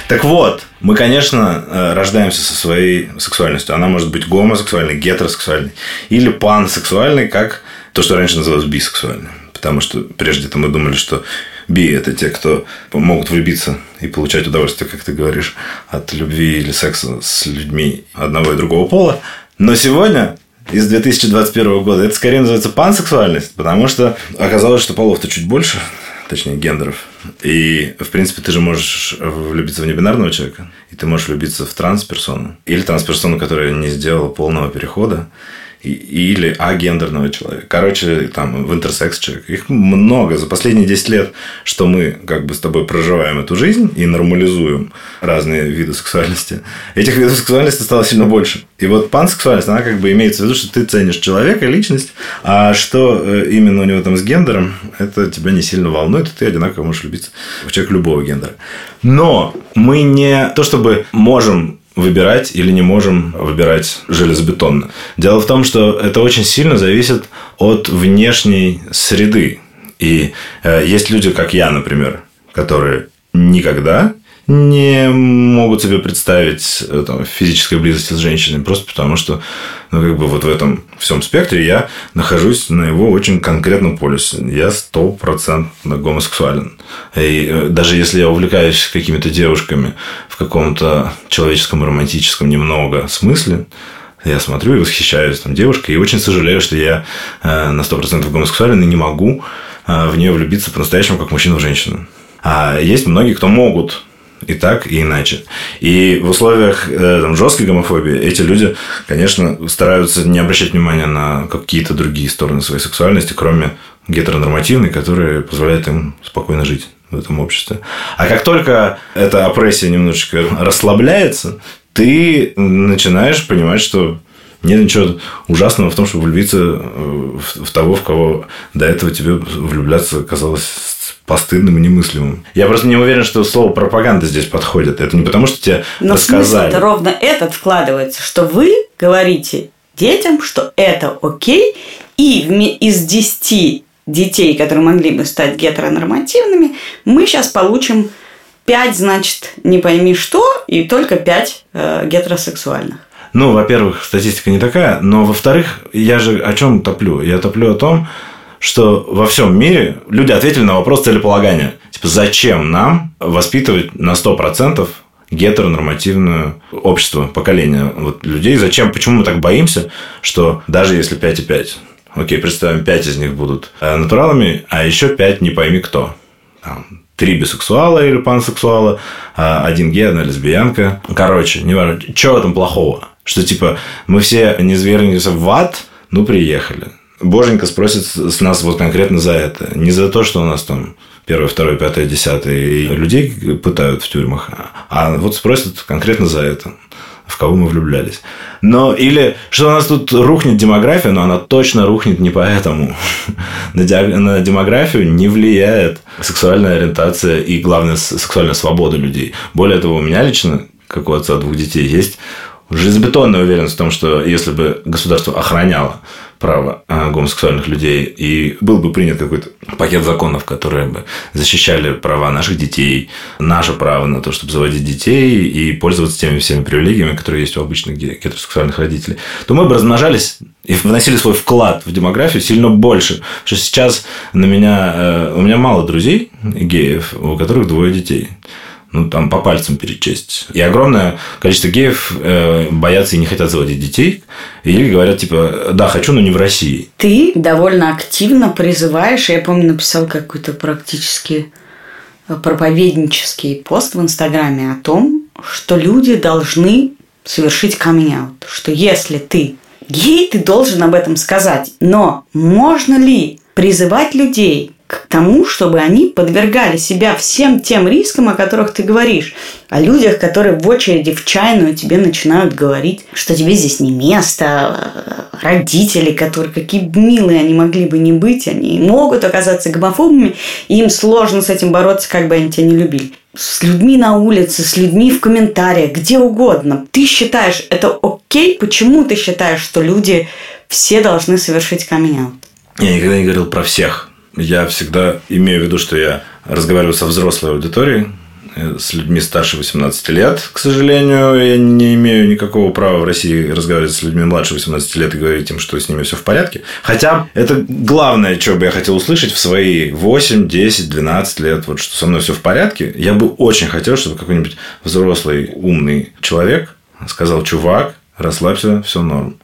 Так вот, мы, конечно, рождаемся со своей сексуальностью. Она может быть гомосексуальной, гетеросексуальной или пансексуальной, как то, что раньше называлось бисексуальной. Потому что прежде-то мы думали, что би – это те, кто могут влюбиться и получать удовольствие, как ты говоришь, от любви или секса с людьми одного и другого пола. Но сегодня... из 2021 года. Это скорее называется пансексуальность, потому что оказалось, что полов-то чуть больше, точнее, гендеров. И, в принципе, ты же можешь влюбиться в небинарного человека, и ты можешь влюбиться в трансперсону. Или трансперсону, которая не сделала полного перехода, или агендерного человека. Короче, там, в интерсекс человека. Их много. За последние 10 лет, что мы как бы с тобой проживаем эту жизнь и нормализуем разные виды сексуальности, этих видов сексуальности стало сильно больше. И вот пансексуальность, она как бы имеется в виду, что ты ценишь человека, личность, а что именно у него там с гендером, это тебя не сильно волнует, и ты одинаково можешь любиться в человека любого гендера. Но мы не то чтобы можем выбирать или не можем выбирать железобетонно. Дело в том, что это очень сильно зависит от внешней среды. И есть люди, как я, например, которые никогда не могут себе представить там, физической близости с женщиной, просто потому что ну, как бы вот в этом всем спектре я нахожусь на его очень конкретном полюсе. Я 100% гомосексуален. И даже если я увлекаюсь какими-то девушками в каком-то человеческом, романтическом немного смысле, я смотрю и восхищаюсь там, девушкой, и очень сожалею, что я на 100% гомосексуален и не могу в нее влюбиться по-настоящему, как мужчина в женщину. А есть многие, кто могут и так, и иначе. И в условиях там, жесткой гомофобии эти люди, конечно, стараются не обращать внимания на какие-то другие стороны своей сексуальности, кроме гетеронормативной, которые позволяют им спокойно жить в этом обществе. А как только эта опрессия немножечко расслабляется, ты начинаешь понимать, что нет ничего ужасного в том, чтобы влюбиться в того, в кого до этого тебе влюбляться казалось постыдным и немыслимым. Я просто не уверен, что слово «пропаганда» здесь подходит. Это не потому, что тебе рассказали. Но смысл-то ровно этот складывается, что вы говорите детям, что это окей, и из 10 детей, которые могли бы стать гетеронормативными, мы сейчас получим 5, значит, не пойми что, и только 5 гетеросексуальных. Ну, во-первых, статистика не такая, но, во-вторых, я же о чем топлю? Я топлю о том, что во всем мире люди ответили на вопрос целеполагания. Типа, зачем нам воспитывать на 100% гетеронормативное общество, поколение вот, людей? Зачем? Почему мы так боимся, что даже если 5 и 5, окей, представим, 5 из них будут натуралами, а еще 5 не пойми кто. Там 3 бисексуала или пансексуала, 1 гей, 1 лесбиянка. Короче, не важно, чего там плохого? Что типа, мы все не звернемся в ад, ну приехали. Боженька спросит с нас вот конкретно за это. Не за то, что у нас там 1, 2, 5, 10 людей пытают в тюрьмах, а вот спросят конкретно за это, в кого мы влюблялись. Но или что у нас тут рухнет демография, но она точно рухнет не поэтому. На демографию не влияет сексуальная ориентация и, главное, сексуальная свобода людей. Более того, у меня лично, как у отца 2 детей, есть железобетонная уверенность в том, что если бы государство охраняло право гомосексуальных людей и был бы принят какой-то пакет законов, которые бы защищали права наших детей, наше право на то, чтобы заводить детей и пользоваться теми всеми привилегиями, которые есть у обычных гетеросексуальных родителей, то мы бы размножались и вносили свой вклад в демографию сильно больше. Потому что сейчас у меня мало друзей геев, у которых 2 детей. Ну, там по пальцам перечесть. И огромное количество геев боятся и не хотят заводить детей. Или говорят, типа, да, хочу, но не в России. Ты довольно активно призываешь. Я помню, написал какой-то практически проповеднический пост в Инстаграме о том, что люди должны совершить камин-аут. Что если ты гей, ты должен об этом сказать. Но можно ли призывать людей к тому, чтобы они подвергали себя всем тем рискам, о которых ты говоришь, о людях, которые в очереди в чайную тебе начинают говорить, что тебе здесь не место, родители, которые какие милые они могли бы не быть, они могут оказаться гомофобами, и им сложно с этим бороться, как бы они тебя не любили. С людьми на улице, с людьми в комментариях, где угодно. Ты считаешь это окей? Почему ты считаешь, что люди все должны совершить камин-аут? Я никогда не говорил про всех. Я всегда имею в виду, что я разговариваю со взрослой аудиторией, с людьми старше 18 лет. К сожалению, я не имею никакого права в России разговаривать с людьми младше 18 лет и говорить им, что с ними все в порядке. Хотя это главное, что бы я хотел услышать в свои 8, 10, 12 лет, вот, что со мной все в порядке. Я бы очень хотел, чтобы какой-нибудь взрослый умный человек сказал: чувак, расслабься, все норм.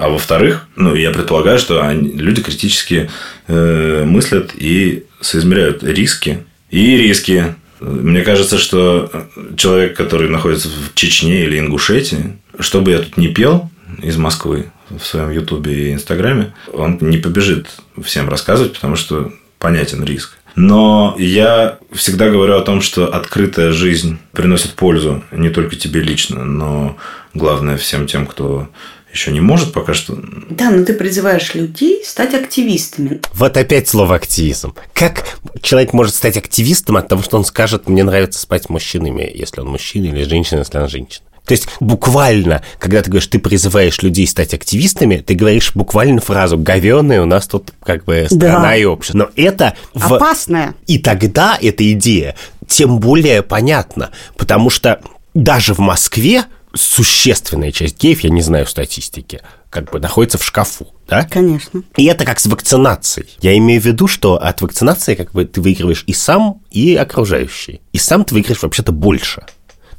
А во-вторых, ну, я предполагаю, что люди критически мыслят и соизмеряют риски. И риски. Мне кажется, что человек, который находится в Чечне или Ингушетии, что бы я тут ни пел из Москвы в своем Ютубе и Инстаграме, он не побежит всем рассказывать, потому что понятен риск. Но я всегда говорю о том, что открытая жизнь приносит пользу не только тебе лично, но главное всем тем, кто еще не может пока что. Да, но ты призываешь людей стать активистами. Вот опять слово «активизм». Как человек может стать активистом от того, что он скажет: мне нравится спать с мужчинами, если он мужчина, или с женщиной, если она женщина? То есть, буквально, когда ты говоришь, ты призываешь людей стать активистами, ты говоришь буквально фразу: говёные у нас тут как бы страна, да, и общество. Но это опасная. И тогда эта идея тем более понятна, потому что даже в Москве существенная часть геев, я не знаю статистики, как бы находится в шкафу, да? Конечно. И это как с вакцинацией. Я имею в виду, что от вакцинации как бы ты выигрываешь и сам, и окружающий. И сам ты выигрываешь вообще-то больше.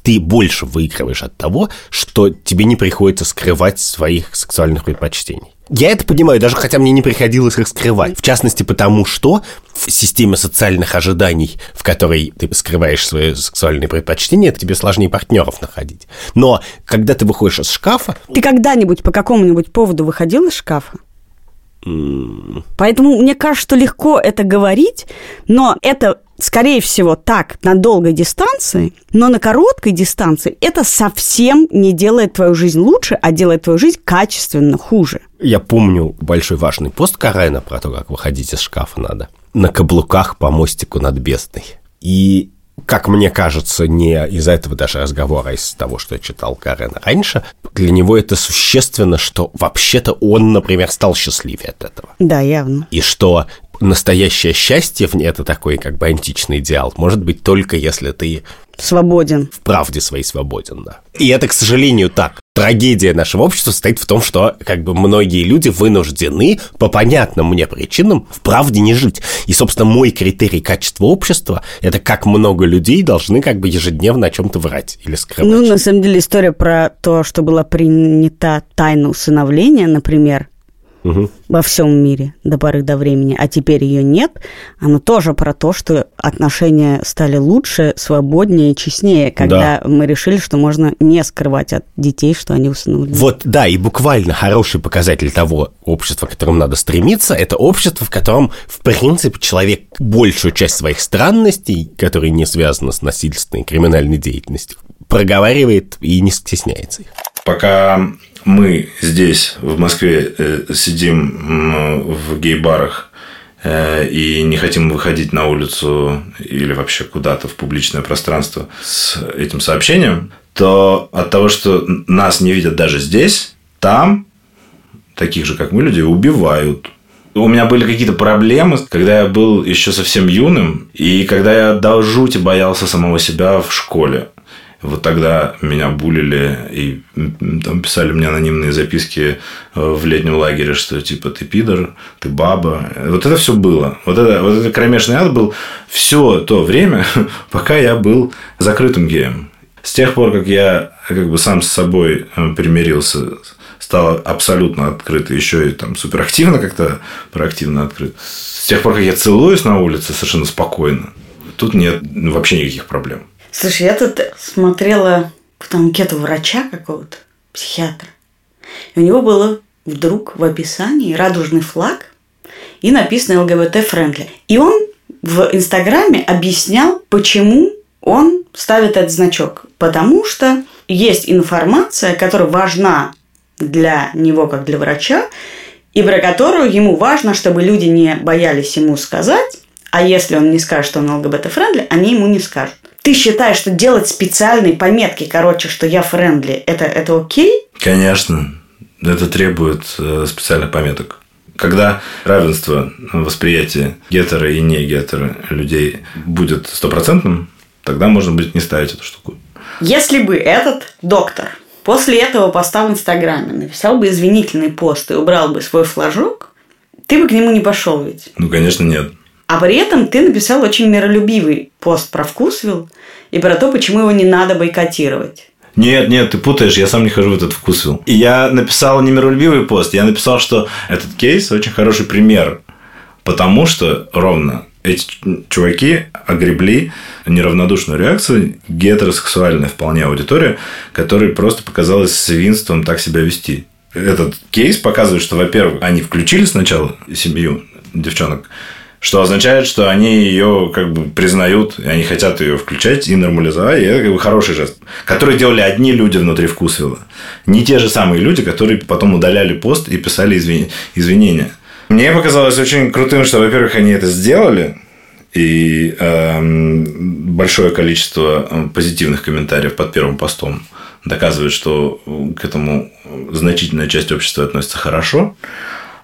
Ты больше выигрываешь от того, что тебе не приходится скрывать своих сексуальных предпочтений. Я это понимаю, даже хотя мне не приходилось их скрывать. В частности, потому что в системе социальных ожиданий, в которой ты скрываешь свои сексуальные предпочтения, тебе сложнее партнеров находить. Но когда ты выходишь из шкафа... Ты когда-нибудь по какому-нибудь поводу выходил из шкафа? Поэтому мне кажется, что легко это говорить, но это скорее всего, так на долгой дистанции, но на короткой дистанции это совсем не делает твою жизнь лучше, а делает твою жизнь качественно хуже. Я помню большой важный пост Карена про то, как выходить из шкафа надо. На каблуках по мостику над бездной. И, как мне кажется, не из-за этого даже разговора, а из-за того, что я читал Карена раньше, для него это существенно, что вообще-то он, например, стал счастливее от этого. Да, явно. И что... настоящее счастье, это такой как бы античный идеал, может быть только если ты... свободен. В правде своей свободен, да. И это, к сожалению, так. Трагедия нашего общества состоит в том, что как бы многие люди вынуждены по понятным мне причинам в правде не жить. И, собственно, мой критерий качества общества – это как много людей должны как бы ежедневно о чем-то врать или скрывать. Ну, на самом деле, история про то, что была принята тайна усыновления, например, угу. Во всем мире до поры до времени, а теперь ее нет, она тоже про то, что отношения стали лучше, свободнее, честнее, когда да. мы решили, что можно не скрывать от детей, что они усыновлены. Вот, да, и буквально хороший показатель того общества, к которому надо стремиться, это общество, в котором, в принципе, человек большую часть своих странностей, которые не связаны с насильственной криминальной деятельностью, проговаривает и не стесняется их. Пока мы здесь, в Москве, сидим в гей-барах и не хотим выходить на улицу или вообще куда-то в публичное пространство с этим сообщением, то от того, что нас не видят даже здесь, там таких же, как мы, людей убивают. У меня были какие-то проблемы, когда я был еще совсем юным, и когда я до жути боялся самого себя в школе. Вот тогда меня булили и там писали мне анонимные записки в летнем лагере, что типа ты пидор, ты баба. Вот это все было. Вот это кромешный ад был все то время, пока я был закрытым геем. С тех пор, как я как бы сам с собой примирился, стал абсолютно открыт, еще и там суперактивно как-то проактивно открыт. С тех пор, как я целуюсь на улице совершенно спокойно, тут нет вообще никаких проблем. Слушай, я тут смотрела анкету врача какого-то, психиатра. И у него было вдруг в описании радужный флаг и написано ЛГБТ-френдли. И он в Инстаграме объяснял, почему он ставит этот значок. Потому что есть информация, которая важна для него, как для врача, и про которую ему важно, чтобы люди не боялись ему сказать. А если он не скажет, что он ЛГБТ-френдли, они ему не скажут. Ты считаешь, что делать специальные пометки, короче, что я френдли, это окей? Конечно. Это требует специальных пометок. Когда равенство восприятия гетеро и не гетеро людей будет стопроцентным, тогда можно будет не ставить эту штуку. Если бы этот доктор после этого поста в Инстаграме написал бы извинительный пост и убрал бы свой флажок, ты бы к нему не пошел ведь? Ну, конечно, нет. А при этом ты написал очень миролюбивый пост про Вкус Вилла и про то, почему его не надо бойкотировать. Нет, ты путаешь, я сам не хожу в этот Вкус Вилла. И я написал не миролюбивый пост, я написал, что этот кейс очень хороший пример, потому что ровно эти чуваки огребли неравнодушную реакцию гетеросексуальной вполне аудитории, которой просто показалось свинством так себя вести. Этот кейс показывает, что, во-первых, они включили сначала семью девчонок, что означает, что они ее как бы признают, и они хотят ее включать и нормализовать. И это как бы хороший жест, который делали одни люди внутри Вкус Вилла. Не те же самые люди, которые потом удаляли пост и писали извинения. Мне показалось очень крутым, что, во-первых, они это сделали. И большое количество позитивных комментариев под первым постом доказывает, что к этому значительная часть общества относится хорошо.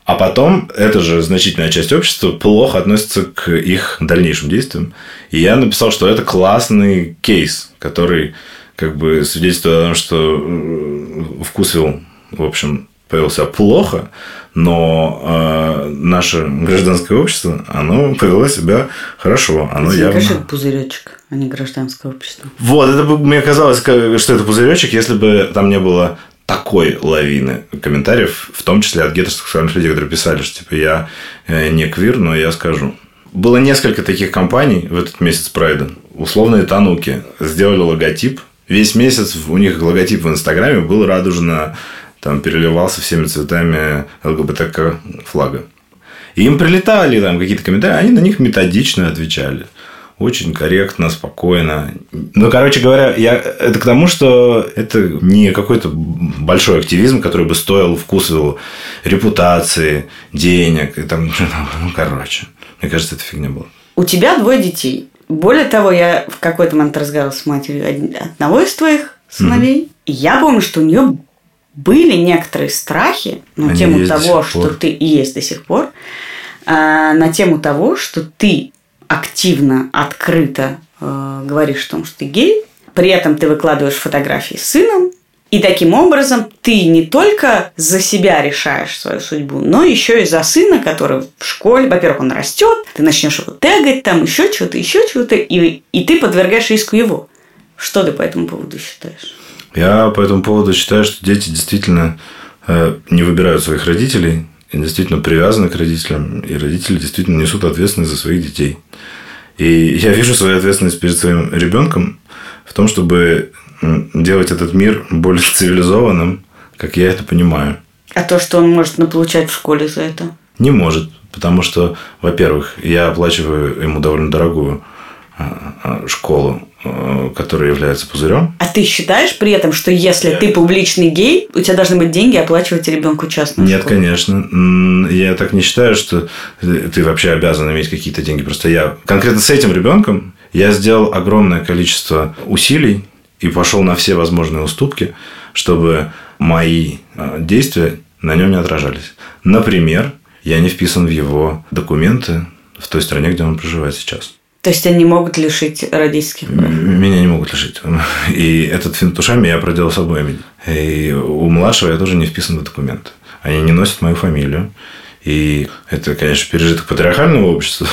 А потом эта же значительная часть общества плохо относится к их дальнейшим действиям. И я написал, что это классный кейс, который как бы свидетельствует о том, что Вкус Вилла, в общем, повел себя плохо, но наше гражданское общество, оно повело себя хорошо. Оно явно... Мне кажется, это пузыречек, а не гражданское общество. Вот, это бы мне казалось, что это пузыречек, если бы там не было... такой лавины комментариев, в том числе от гетеросексуальных людей, которые писали, что типа я не квир, но я скажу. Было несколько таких компаний в этот месяц прайда. Условные тануки сделали логотип. Весь месяц у них логотип в Инстаграме был радужно, там переливался всеми цветами ЛГБТК флага. И им прилетали там какие-то комментарии, они на них методично отвечали. очень корректно, спокойно. Ну, короче говоря, это к тому, что это не какой-то большой активизм, который бы стоил Вкус Виллу репутации, денег и там, ну, короче. Мне кажется, это фигня была. У тебя 2 детей. Более того, я в какой-то момент разговаривала с матерью одного из твоих сыновей. Mm-hmm. И я помню, что у нее были некоторые страхи на тему того, что ты и есть до сих пор, на тему того, что ты активно, открыто говоришь о том, что ты гей, при этом ты выкладываешь фотографии с сыном, и таким образом ты не только за себя решаешь свою судьбу, но еще и за сына, который в школе, во-первых, он растет, ты начнешь его тегать, там еще чего-то, и ты подвергаешь риску его. Что ты по этому поводу считаешь? Я по этому поводу считаю, что дети действительно не выбирают своих родителей, и действительно привязаны к родителям, и родители действительно несут ответственность за своих детей. И я вижу свою ответственность перед своим ребенком в том, чтобы делать этот мир более цивилизованным, как я это понимаю. А то, что он может получать в школе за это? Не может, потому что, во-первых, я оплачиваю ему довольно дорогую школу, которая является пузырем. А ты считаешь при этом, что если ты публичный гей, у тебя должны быть деньги оплачивать ребенку частную школу? Нет, конечно. Я так не считаю, что ты вообще обязан иметь какие-то деньги. Просто я конкретно с этим ребенком я сделал огромное количество усилий и пошел на все возможные уступки, чтобы мои действия на нем не отражались. Например, я не вписан в его документы в той стране, где он проживает сейчас. То есть, они могут лишить родительских прав? Меня не могут лишить. И этот финт ушами я проделал с обоими. И у младшего я тоже не вписан в документы. Они не носят мою фамилию. И это, конечно, пережиток патриархального общества,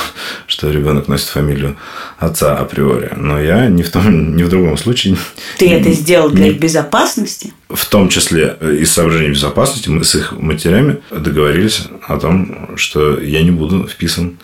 что ребенок носит фамилию отца априори. Но я ни в том, ни в другом случае... Ты это сделал для их безопасности? В том числе из соображений безопасности мы с их матерями договорились о том, что я не буду вписан,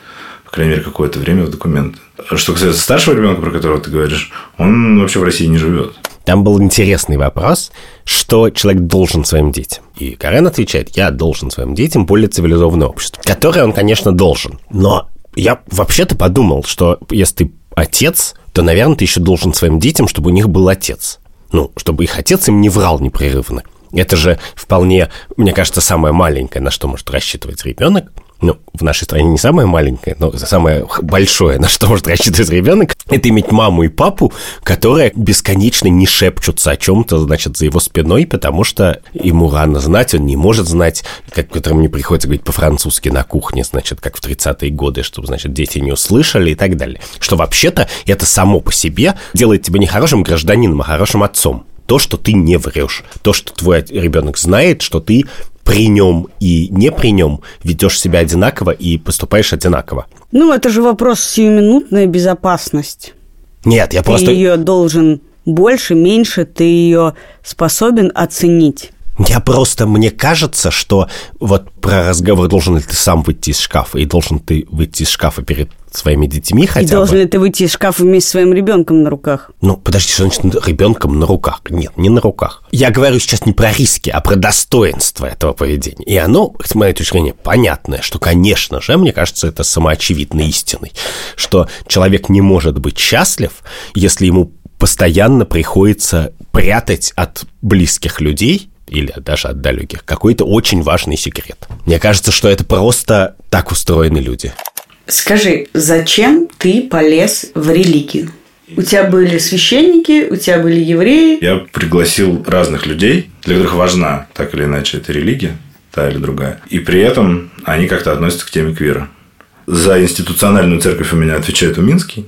по крайней мере, какое-то время в документы. Что касается старшего ребенка, про которого ты говоришь, он вообще в России не живет. Там был интересный вопрос, что человек должен своим детям. И Карен отвечает: я должен своим детям более цивилизованное общество, которое он, конечно, должен. Но я вообще-то подумал, что если ты отец, то, наверное, ты еще должен своим детям, чтобы у них был отец. Ну, чтобы их отец им не врал непрерывно. Это же вполне, мне кажется, самое маленькое, на что может рассчитывать ребенок. Ну, в нашей стране не самое маленькое, но самое большое, на что может рассчитывать ребенок, это иметь маму и папу, которые бесконечно не шепчутся о чем-то, значит, за его спиной, потому что ему рано знать, он не может знать, как которому не приходится говорить по-французски на кухне, значит, как в 30-е годы, чтобы, значит, дети не услышали и так далее. Что вообще-то это само по себе делает тебя не хорошим гражданином, а хорошим отцом. То, что ты не врешь, то, что твой ребенок знает, что ты при нем и не при нем ведешь себя одинаково и поступаешь одинаково. Ну, это же вопрос сиюминутной безопасности. Нет, я просто... Ты ее должен больше, меньше, ты ее способен оценить. Я просто, мне кажется, что вот про разговор, должен ли ты сам выйти из шкафа, и должен ты выйти из шкафа перед своими детьми хотя бы. И должен ли ты выйти из шкафа вместе с своим ребенком на руках? Ну, подожди, что значит ребенком на руках? Нет, не на руках. Я говорю сейчас не про риски, а про достоинство этого поведения. И оно, с моей точки зрения, понятное, что, конечно же, мне кажется, это самоочевидной истиной, что человек не может быть счастлив, если ему постоянно приходится прятать от близких людей или даже от далеких какой-то очень важный секрет. Мне кажется, что это просто так устроены люди. Скажи, зачем ты полез в религию? У тебя были священники, у тебя были евреи. Я пригласил разных людей, для которых важна так или иначе эта религия, та или другая. И при этом они как-то относятся к теме квира. За институциональную церковь у меня отвечает Уминский.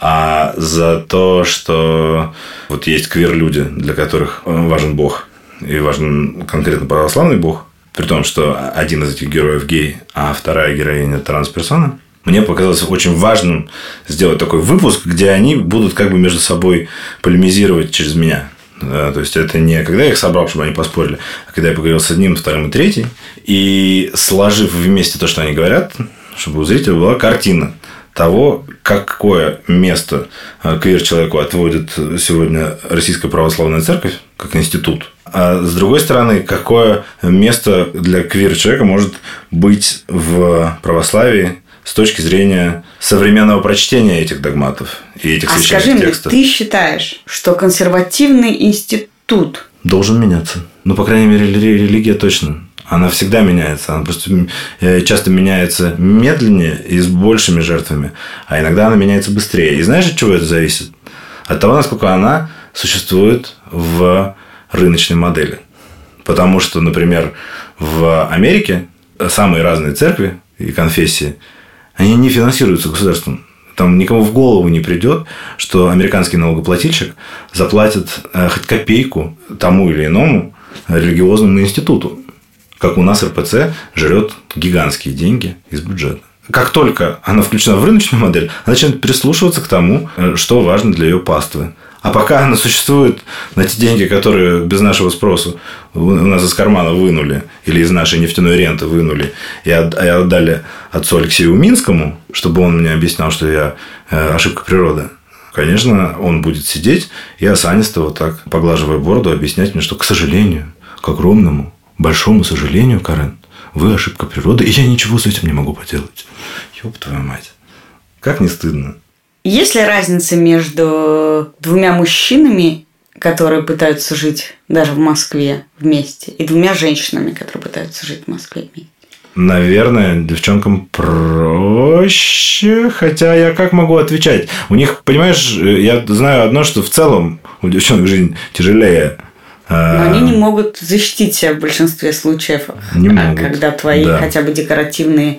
А за то, что вот есть квир-люди, для которых важен Бог. И важен конкретно православный Бог. При том, что один из этих героев гей, а вторая героиня трансперсона, мне показалось очень важным сделать такой выпуск, где они будут как бы между собой полемизировать через меня. То есть, это не когда я их собрал, чтобы они поспорили, а когда я поговорил с одним, вторым и третьим, и сложив вместе то, что они говорят, чтобы у зрителя была картина того, какое место квир-человеку отводит сегодня Российская Православная Церковь, как институт. А с другой стороны, какое место для квир-человека может быть в православии с точки зрения современного прочтения этих догматов и этих священных текстов. Скажи мне, ты считаешь, что консервативный институт должен меняться? Ну, по крайней мере, религия точно. Она всегда меняется. Она просто часто меняется медленнее и с большими жертвами. А иногда она меняется быстрее. И знаешь, от чего это зависит? От того, насколько она существует в рыночной модели. Потому что, например, в Америке самые разные церкви и конфессии, они не финансируются государством. Там никому в голову не придет, что американский налогоплательщик заплатит хоть копейку тому или иному религиозному институту. Как у нас РПЦ жрет гигантские деньги из бюджета. Как только она включена в рыночную модель, она начинает прислушиваться к тому, что важно для ее паствы. А пока она существует на те деньги, которые без нашего спроса у нас из кармана вынули, или из нашей нефтяной ренты вынули, и отдали отцу Алексею Уминскому, чтобы он мне объяснял, что я ошибка природы. Конечно, он будет сидеть и осанисто вот так, поглаживая бороду, объяснять мне, что, к сожалению, к огромному, большому сожалению, Карен, вы ошибка природы, и я ничего с этим не могу поделать. Ёб твою мать. Как не стыдно. Есть ли разница между двумя мужчинами, которые пытаются жить даже в Москве вместе, и двумя женщинами, которые пытаются жить в Москве вместе? Наверное, девчонкам проще, хотя я как могу отвечать? У них, понимаешь, я знаю одно, что в целом у девчонок жизнь тяжелее. Но они не могут защитить себя в большинстве случаев, когда твои хотя бы декоративные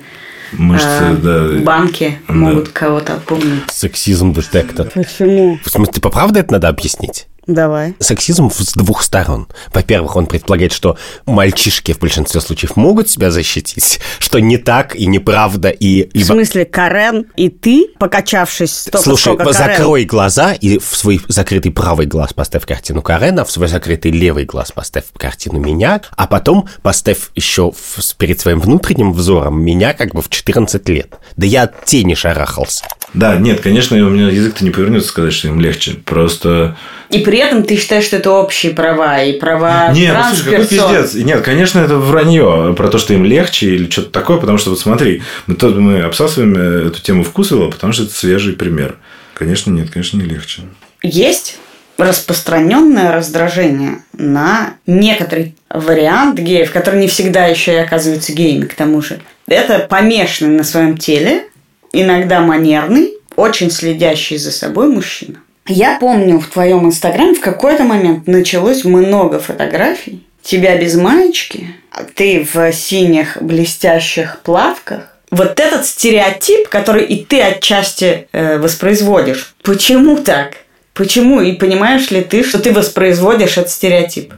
мышцы, банки могут кого-то отпугнуть. Сексизм-детектор. Почему? В смысле, по правде это надо объяснить? Давай. Сексизм с двух сторон. Во-первых, он предполагает, что мальчишки в большинстве случаев могут себя защитить, что не так и неправда. В смысле, Карен и ты, покачавшись столько, слушай, сколько Карен... закрой глаза и в свой закрытый правый глаз поставь картину Карена, в свой закрытый левый глаз поставь картину меня, а потом поставь еще перед своим внутренним взором меня как бы в 14 лет. Да я от тени шарахался. Да, нет, конечно, у меня язык-то не повернется сказать, что им легче. Просто... И при этом ты считаешь, что это общие права и права трансперсон? Нет, слушай, какой пиздец. Нет, конечно, это вранье про то, что им легче или что-то такое, потому что, вот смотри, мы обсасываем эту тему Вкус Вилла, потому что это свежий пример. Конечно, нет, конечно, не легче. Есть распространенное раздражение на некоторый вариант геев, которые не всегда еще и оказываются геями, к тому же. Это помешанный на своем теле, иногда манерный, очень следящий за собой мужчина. Я помню, в твоем инстаграме в какой-то момент началось много фотографий. Тебя без маечки, а ты в синих блестящих плавках. Вот этот стереотип, который и ты отчасти воспроизводишь. Почему так? Почему? И понимаешь ли ты, что ты воспроизводишь этот стереотип?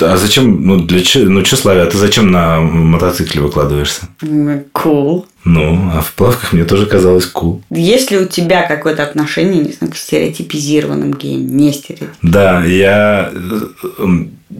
А зачем, тщеславие, а ты зачем на мотоцикле выкладываешься? Cool. А в плавках мне тоже казалось cool. Есть ли у тебя какое-то отношение, не знаю, к стереотипизированным геям, не стереотипизированным? Да, я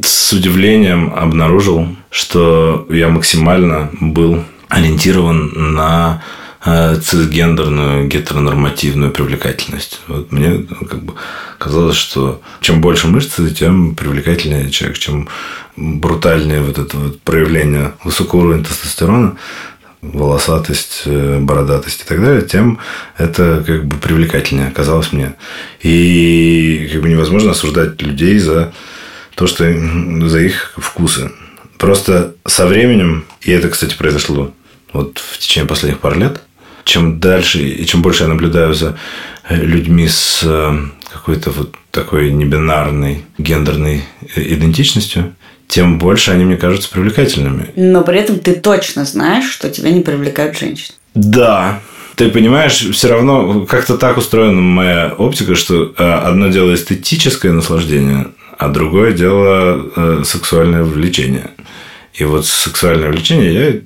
с удивлением обнаружил, что я максимально был ориентирован на цисгендерную, гетеронормативную привлекательность. Вот мне как бы казалось, что чем больше мышцы, тем привлекательнее человек, чем брутальнее вот это вот проявление высокого уровня тестостерона, волосатость, бородатость и так далее, тем это как бы привлекательнее оказалось мне. И как бы невозможно осуждать людей за то, что за их вкусы. Просто со временем, и это, кстати, произошло вот в течение последних пары лет, чем дальше и чем больше я наблюдаю за людьми с какой-то вот такой небинарной гендерной идентичностью, тем больше они мне кажутся привлекательными. Но при этом ты точно знаешь, что тебя не привлекают женщины. Да. Ты понимаешь, все равно как-то так устроена моя оптика, что одно дело эстетическое наслаждение, а другое дело сексуальное влечение. И вот сексуальное влечение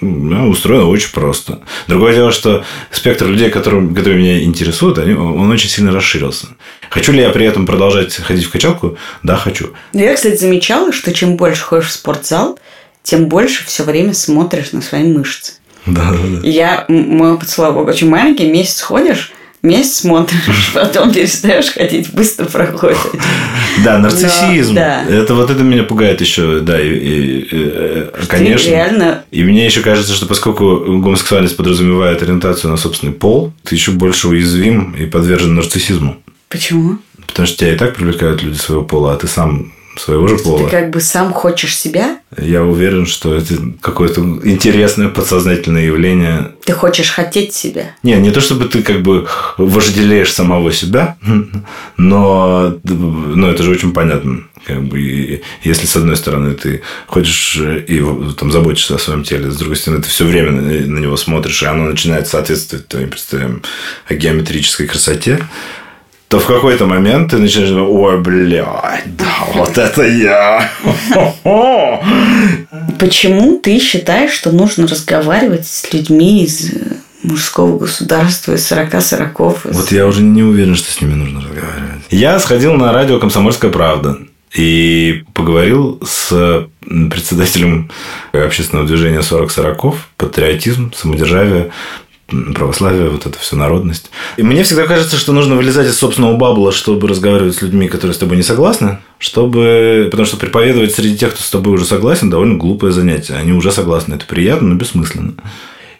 я устроен очень просто. Другое дело, что спектр людей, которые меня интересуют, он очень сильно расширился. Хочу ли я при этом продолжать ходить в качалку? Да, хочу. Я, кстати, замечала, что чем больше ходишь в спортзал, тем больше все время смотришь на свои мышцы. Да. Мой опыт, слава богу, очень маленький. Месяц ходишь, месяц смотришь, потом перестаешь ходить, быстро проходит. Да, нарциссизм. Это вот это меня пугает еще, да, конечно. И мне еще кажется, что поскольку гомосексуальность подразумевает ориентацию на собственный пол, ты еще больше уязвим и подвержен нарциссизму. Почему? Потому что тебя и так привлекают люди своего пола, а ты сам своего же пола. Ты как бы сам хочешь себя? Я уверен, что это какое-то интересное подсознательное явление. Ты хочешь хотеть себя? Не то чтобы ты как бы вожделеешь самого себя, но это же очень понятно. Как бы, и если с одной стороны ты хочешь и там, заботишься о своем теле, с другой стороны ты все время на него смотришь, и оно начинает соответствовать твоим представлениям о геометрической красоте, то в какой-то момент ты начинаешь думать: ой, блядь, да, вот это я. Почему ты считаешь, что нужно разговаривать с людьми из мужского государства, из 40 сороков? Вот я уже не уверен, что с ними нужно разговаривать. Я сходил на радио «Комсомольская правда» и поговорил с председателем общественного движения 40 сороков, патриотизм, самодержавие, православие, вот это все, народность. И мне всегда кажется, что нужно вылезать из собственного бабла, чтобы разговаривать с людьми, которые с тобой не согласны, потому что проповедовать среди тех, кто с тобой уже согласен, довольно глупое занятие. Они уже согласны. Это приятно, но бессмысленно.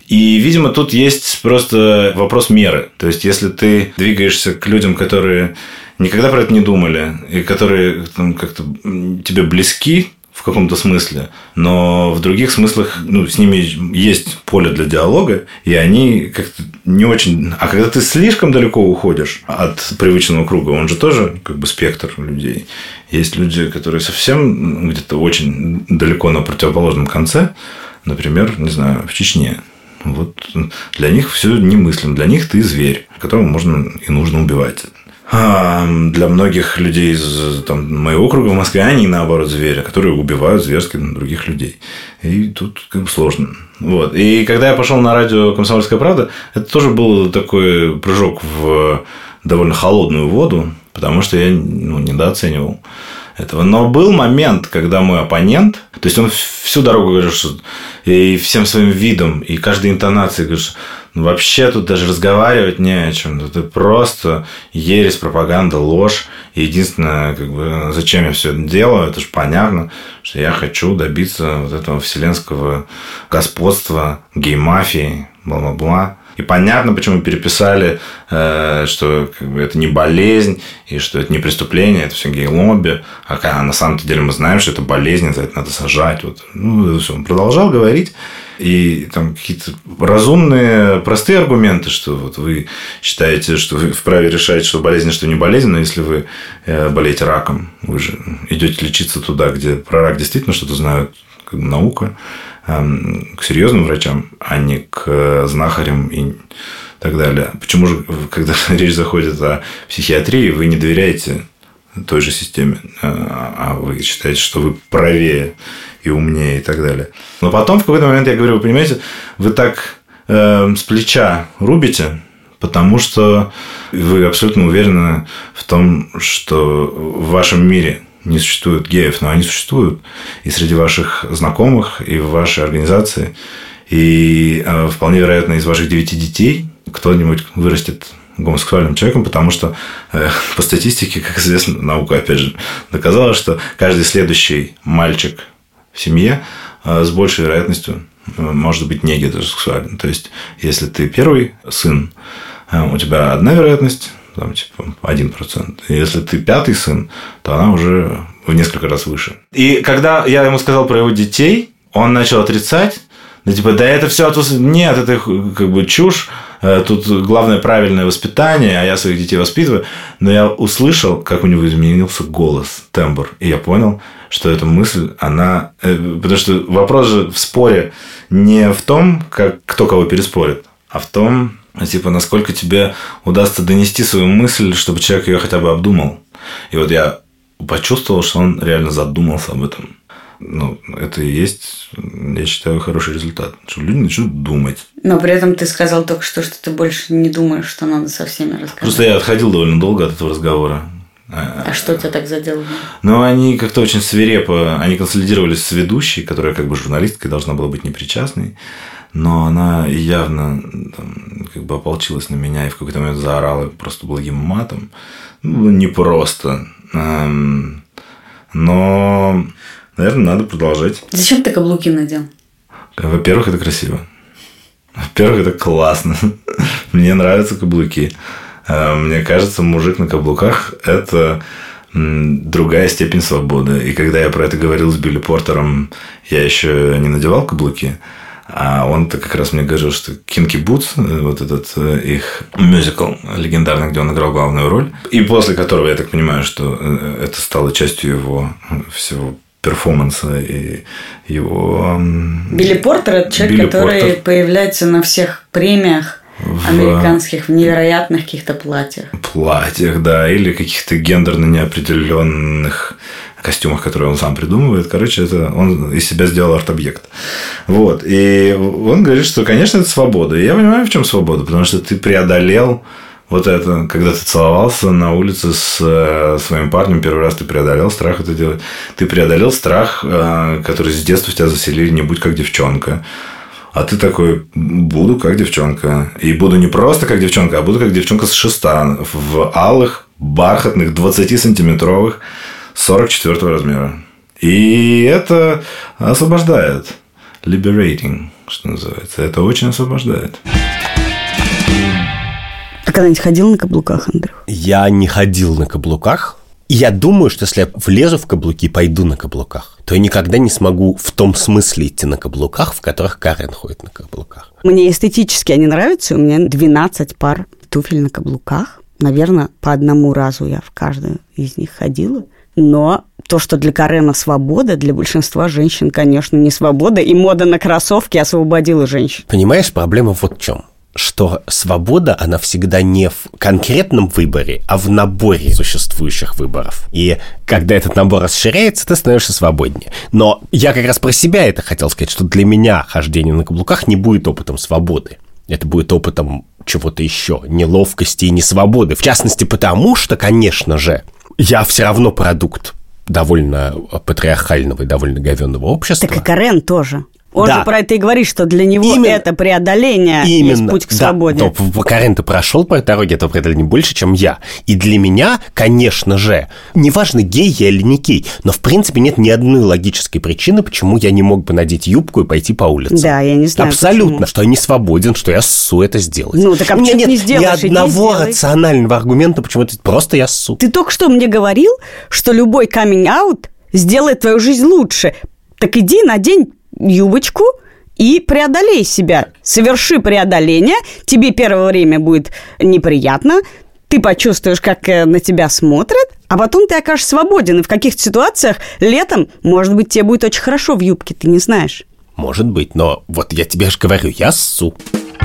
И, видимо, тут есть просто вопрос меры. То есть, если ты двигаешься к людям, которые никогда про это не думали, и которые там, как-то тебе близки в каком-то смысле, но в других смыслах, с ними есть поле для диалога, и они как-то не очень... А когда ты слишком далеко уходишь от привычного круга, он же тоже как бы спектр людей. Есть люди, которые совсем где-то очень далеко на противоположном конце, например, не знаю, в Чечне. Вот для них все немыслимо. Для них ты зверь, которого можно и нужно убивать. Для многих людей из моего круга в Москве, они, наоборот, звери, которые убивают зверски других людей. И тут как бы сложно. Вот. И когда я пошел на радио «Комсомольская правда», это тоже был такой прыжок в довольно холодную воду, потому что я недооценивал этого. Но был момент, когда мой оппонент, то есть он всю дорогу говорил, что и всем своим видом, и каждой интонацией говорит, что вообще тут даже разговаривать не о чем. Это просто ересь, пропаганда, ложь. И единственное, как бы, зачем я все это делаю, это же понятно, что я хочу добиться вот этого вселенского господства, гей-мафии, бла-бла-бла. И понятно, почему переписали, что как бы, это не болезнь, и что это не преступление, это все гей-лобби. А на самом-то деле мы знаем, что это болезнь, за это надо сажать. Вот. Все. Он продолжал говорить. И там какие-то разумные, простые аргументы, что вот вы считаете, что вы вправе решать, что болезнь, что не болезнь, но если вы болеете раком, вы же идете лечиться туда, где про рак действительно что-то знают, как бы наука, к серьезным врачам, а не к знахарям и так далее. Почему же, когда речь заходит о психиатрии, вы не доверяете той же системе, а вы считаете, что вы правее и умнее и так далее. Но потом в какой-то момент я говорю: вы понимаете, вы так с плеча рубите, потому что вы абсолютно уверены в том, что в вашем мире не существует геев, но они существуют и среди ваших знакомых, и в вашей организации, и вполне вероятно из ваших 9 детей кто-нибудь вырастет гомосексуальным человеком, потому что по статистике, как известно, наука, опять же, доказала, что каждый следующий мальчик в семье с большей вероятностью может быть не гетеросексуален. То есть, если ты первый сын, у тебя одна вероятность, 1%. Если ты пятый сын, то она уже в несколько раз выше. И когда я ему сказал про его детей, он начал отрицать. Да это все от вас... Нет, это как бы чушь. Тут главное правильное воспитание, а я своих детей воспитываю. Но я услышал, как у него изменился голос, тембр. И я понял, что эта мысль, она... Потому что вопрос же в споре не в том, как кто кого переспорит, а в том, насколько тебе удастся донести свою мысль, чтобы человек ее хотя бы обдумал. И вот я почувствовал, что он реально задумался об этом. Это и есть, я считаю, хороший результат. Что люди начнут думать. Но при этом ты сказал только что, что ты больше не думаешь, что надо со всеми рассказать. Просто я отходил довольно долго от этого разговора. А что тебя так задело? Они как-то очень свирепо, они консолидировались с ведущей, которая как бы журналисткой должна была быть непричастной. но она явно там, как бы ополчилась на меня и в какой-то момент заорала просто благим матом. Ну, не просто. Но, наверное, надо продолжать. Зачем ты каблуки надел? Во-первых, это красиво. Во-первых, это классно. Мне нравятся каблуки. Мне кажется, мужик на каблуках – это другая степень свободы. И когда я про это говорил с Билли Портером, я еще не надевал каблуки. А он-то как раз мне говорил, что «Кинки Бутс», вот этот их мюзикл легендарный, где он играл главную роль, и после которого, я так понимаю, что это стало частью его всего перформанса и его... Билли Портер – это человек, который появляется на всех премиях американских в невероятных каких-то платьях. Платьях, да, или каких-то гендерно неопределенных костюмах, которые он сам придумывает. Короче, это он из себя сделал арт-объект. Вот. И он говорит, что, конечно, это свобода. И я понимаю, в чем свобода. Потому что ты преодолел вот это. Когда ты целовался на улице с своим парнем, первый раз ты преодолел страх это делать. Ты преодолел страх, который с детства в тебя заселили, не будь как девчонка. А ты такой, буду как девчонка. И буду не просто как девчонка, а буду как девчонка с шеста. В алых, бархатных, 20-сантиметровых 44-го размера. И это освобождает. Liberating, что называется. Это очень освобождает. А когда-нибудь ходил на каблуках, Андрюх? Я не ходил на каблуках. И я думаю, что если я влезу в каблуки и пойду на каблуках, то я никогда не смогу в том смысле идти на каблуках, в которых Карен ходит на каблуках. Мне эстетически они нравятся. У меня 12 пар туфель на каблуках. Наверное, по одному разу я в каждую из них ходила. Но то, что для Карена свобода, для большинства женщин, конечно, не свобода. И мода на кроссовки освободила женщин. Понимаешь, проблема вот в чем? Что свобода, она всегда не в конкретном выборе, а в наборе существующих выборов. И когда этот набор расширяется, ты становишься свободнее. Но я как раз про себя это хотел сказать, что для меня хождение на каблуках не будет опытом свободы. Это будет опытом чего-то еще, неловкости и несвободы. В частности, потому что, конечно же, я все равно продукт довольно патриархального и довольно говенного общества. Так и Карен тоже. Он да. же про это и говорит, что для него именно, это преодоление есть путь к свободе. Да. Карен-то прошел по дороге этого преодоления больше, чем я. И для меня, конечно же, неважно, гей я или не гей, но, в принципе, нет ни одной логической причины, почему я не мог бы надеть юбку и пойти по улице. Да, я не знаю, абсолютно, почему. Что я не свободен, что я ссу это сделать. Ну, так а почему нет, не сделаешь, ни одного рационального аргумента, почему это просто я ссу. Ты только что мне говорил, что любой каминг-аут сделает твою жизнь лучше. Так иди, надень юбочку и преодолей себя. Соверши преодоление. Тебе первое время будет неприятно. Ты почувствуешь, как на тебя смотрят. А потом ты окажешься свободен. И в каких-то ситуациях летом, может быть, тебе будет очень хорошо в юбке. Ты не знаешь. Может быть, но вот я тебе же говорю, я ссу.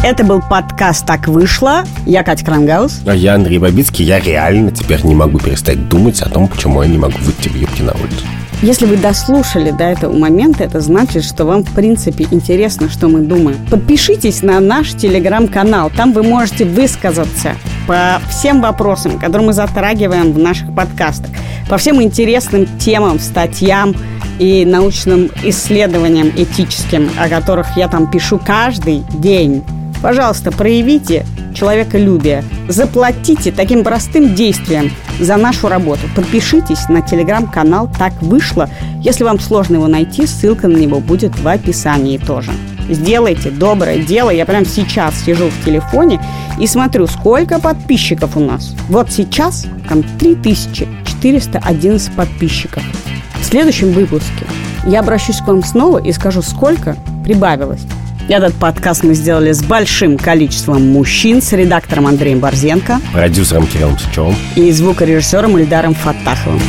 Это был подкаст «Так вышло». Я Катя Крангаус. А я Андрей Бабицкий. Я реально теперь не могу перестать думать о том, почему я не могу выйти в юбке на улицу. Если вы дослушали до этого момента, это значит, что вам, в принципе, интересно, что мы думаем. Подпишитесь на наш телеграм-канал. Там вы можете высказаться по всем вопросам, которые мы затрагиваем в наших подкастах, по всем интересным темам, статьям и научным исследованиям этическим, о которых я там пишу каждый день. Пожалуйста, проявите человеколюбие. Заплатите таким простым действием за нашу работу. Подпишитесь на телеграм-канал «Так вышло». Если вам сложно его найти, ссылка на него будет в описании тоже. Сделайте доброе дело. Я прямо сейчас сижу в телефоне и смотрю, сколько подписчиков у нас. Вот сейчас там 3411 подписчиков. В следующем выпуске я обращусь к вам снова и скажу, сколько прибавилось. Этот подкаст мы сделали с большим количеством мужчин, с редактором Андреем Борзенко, продюсером Кириллом Сычёвым и звукорежиссером Ильдаром Фаттаховым.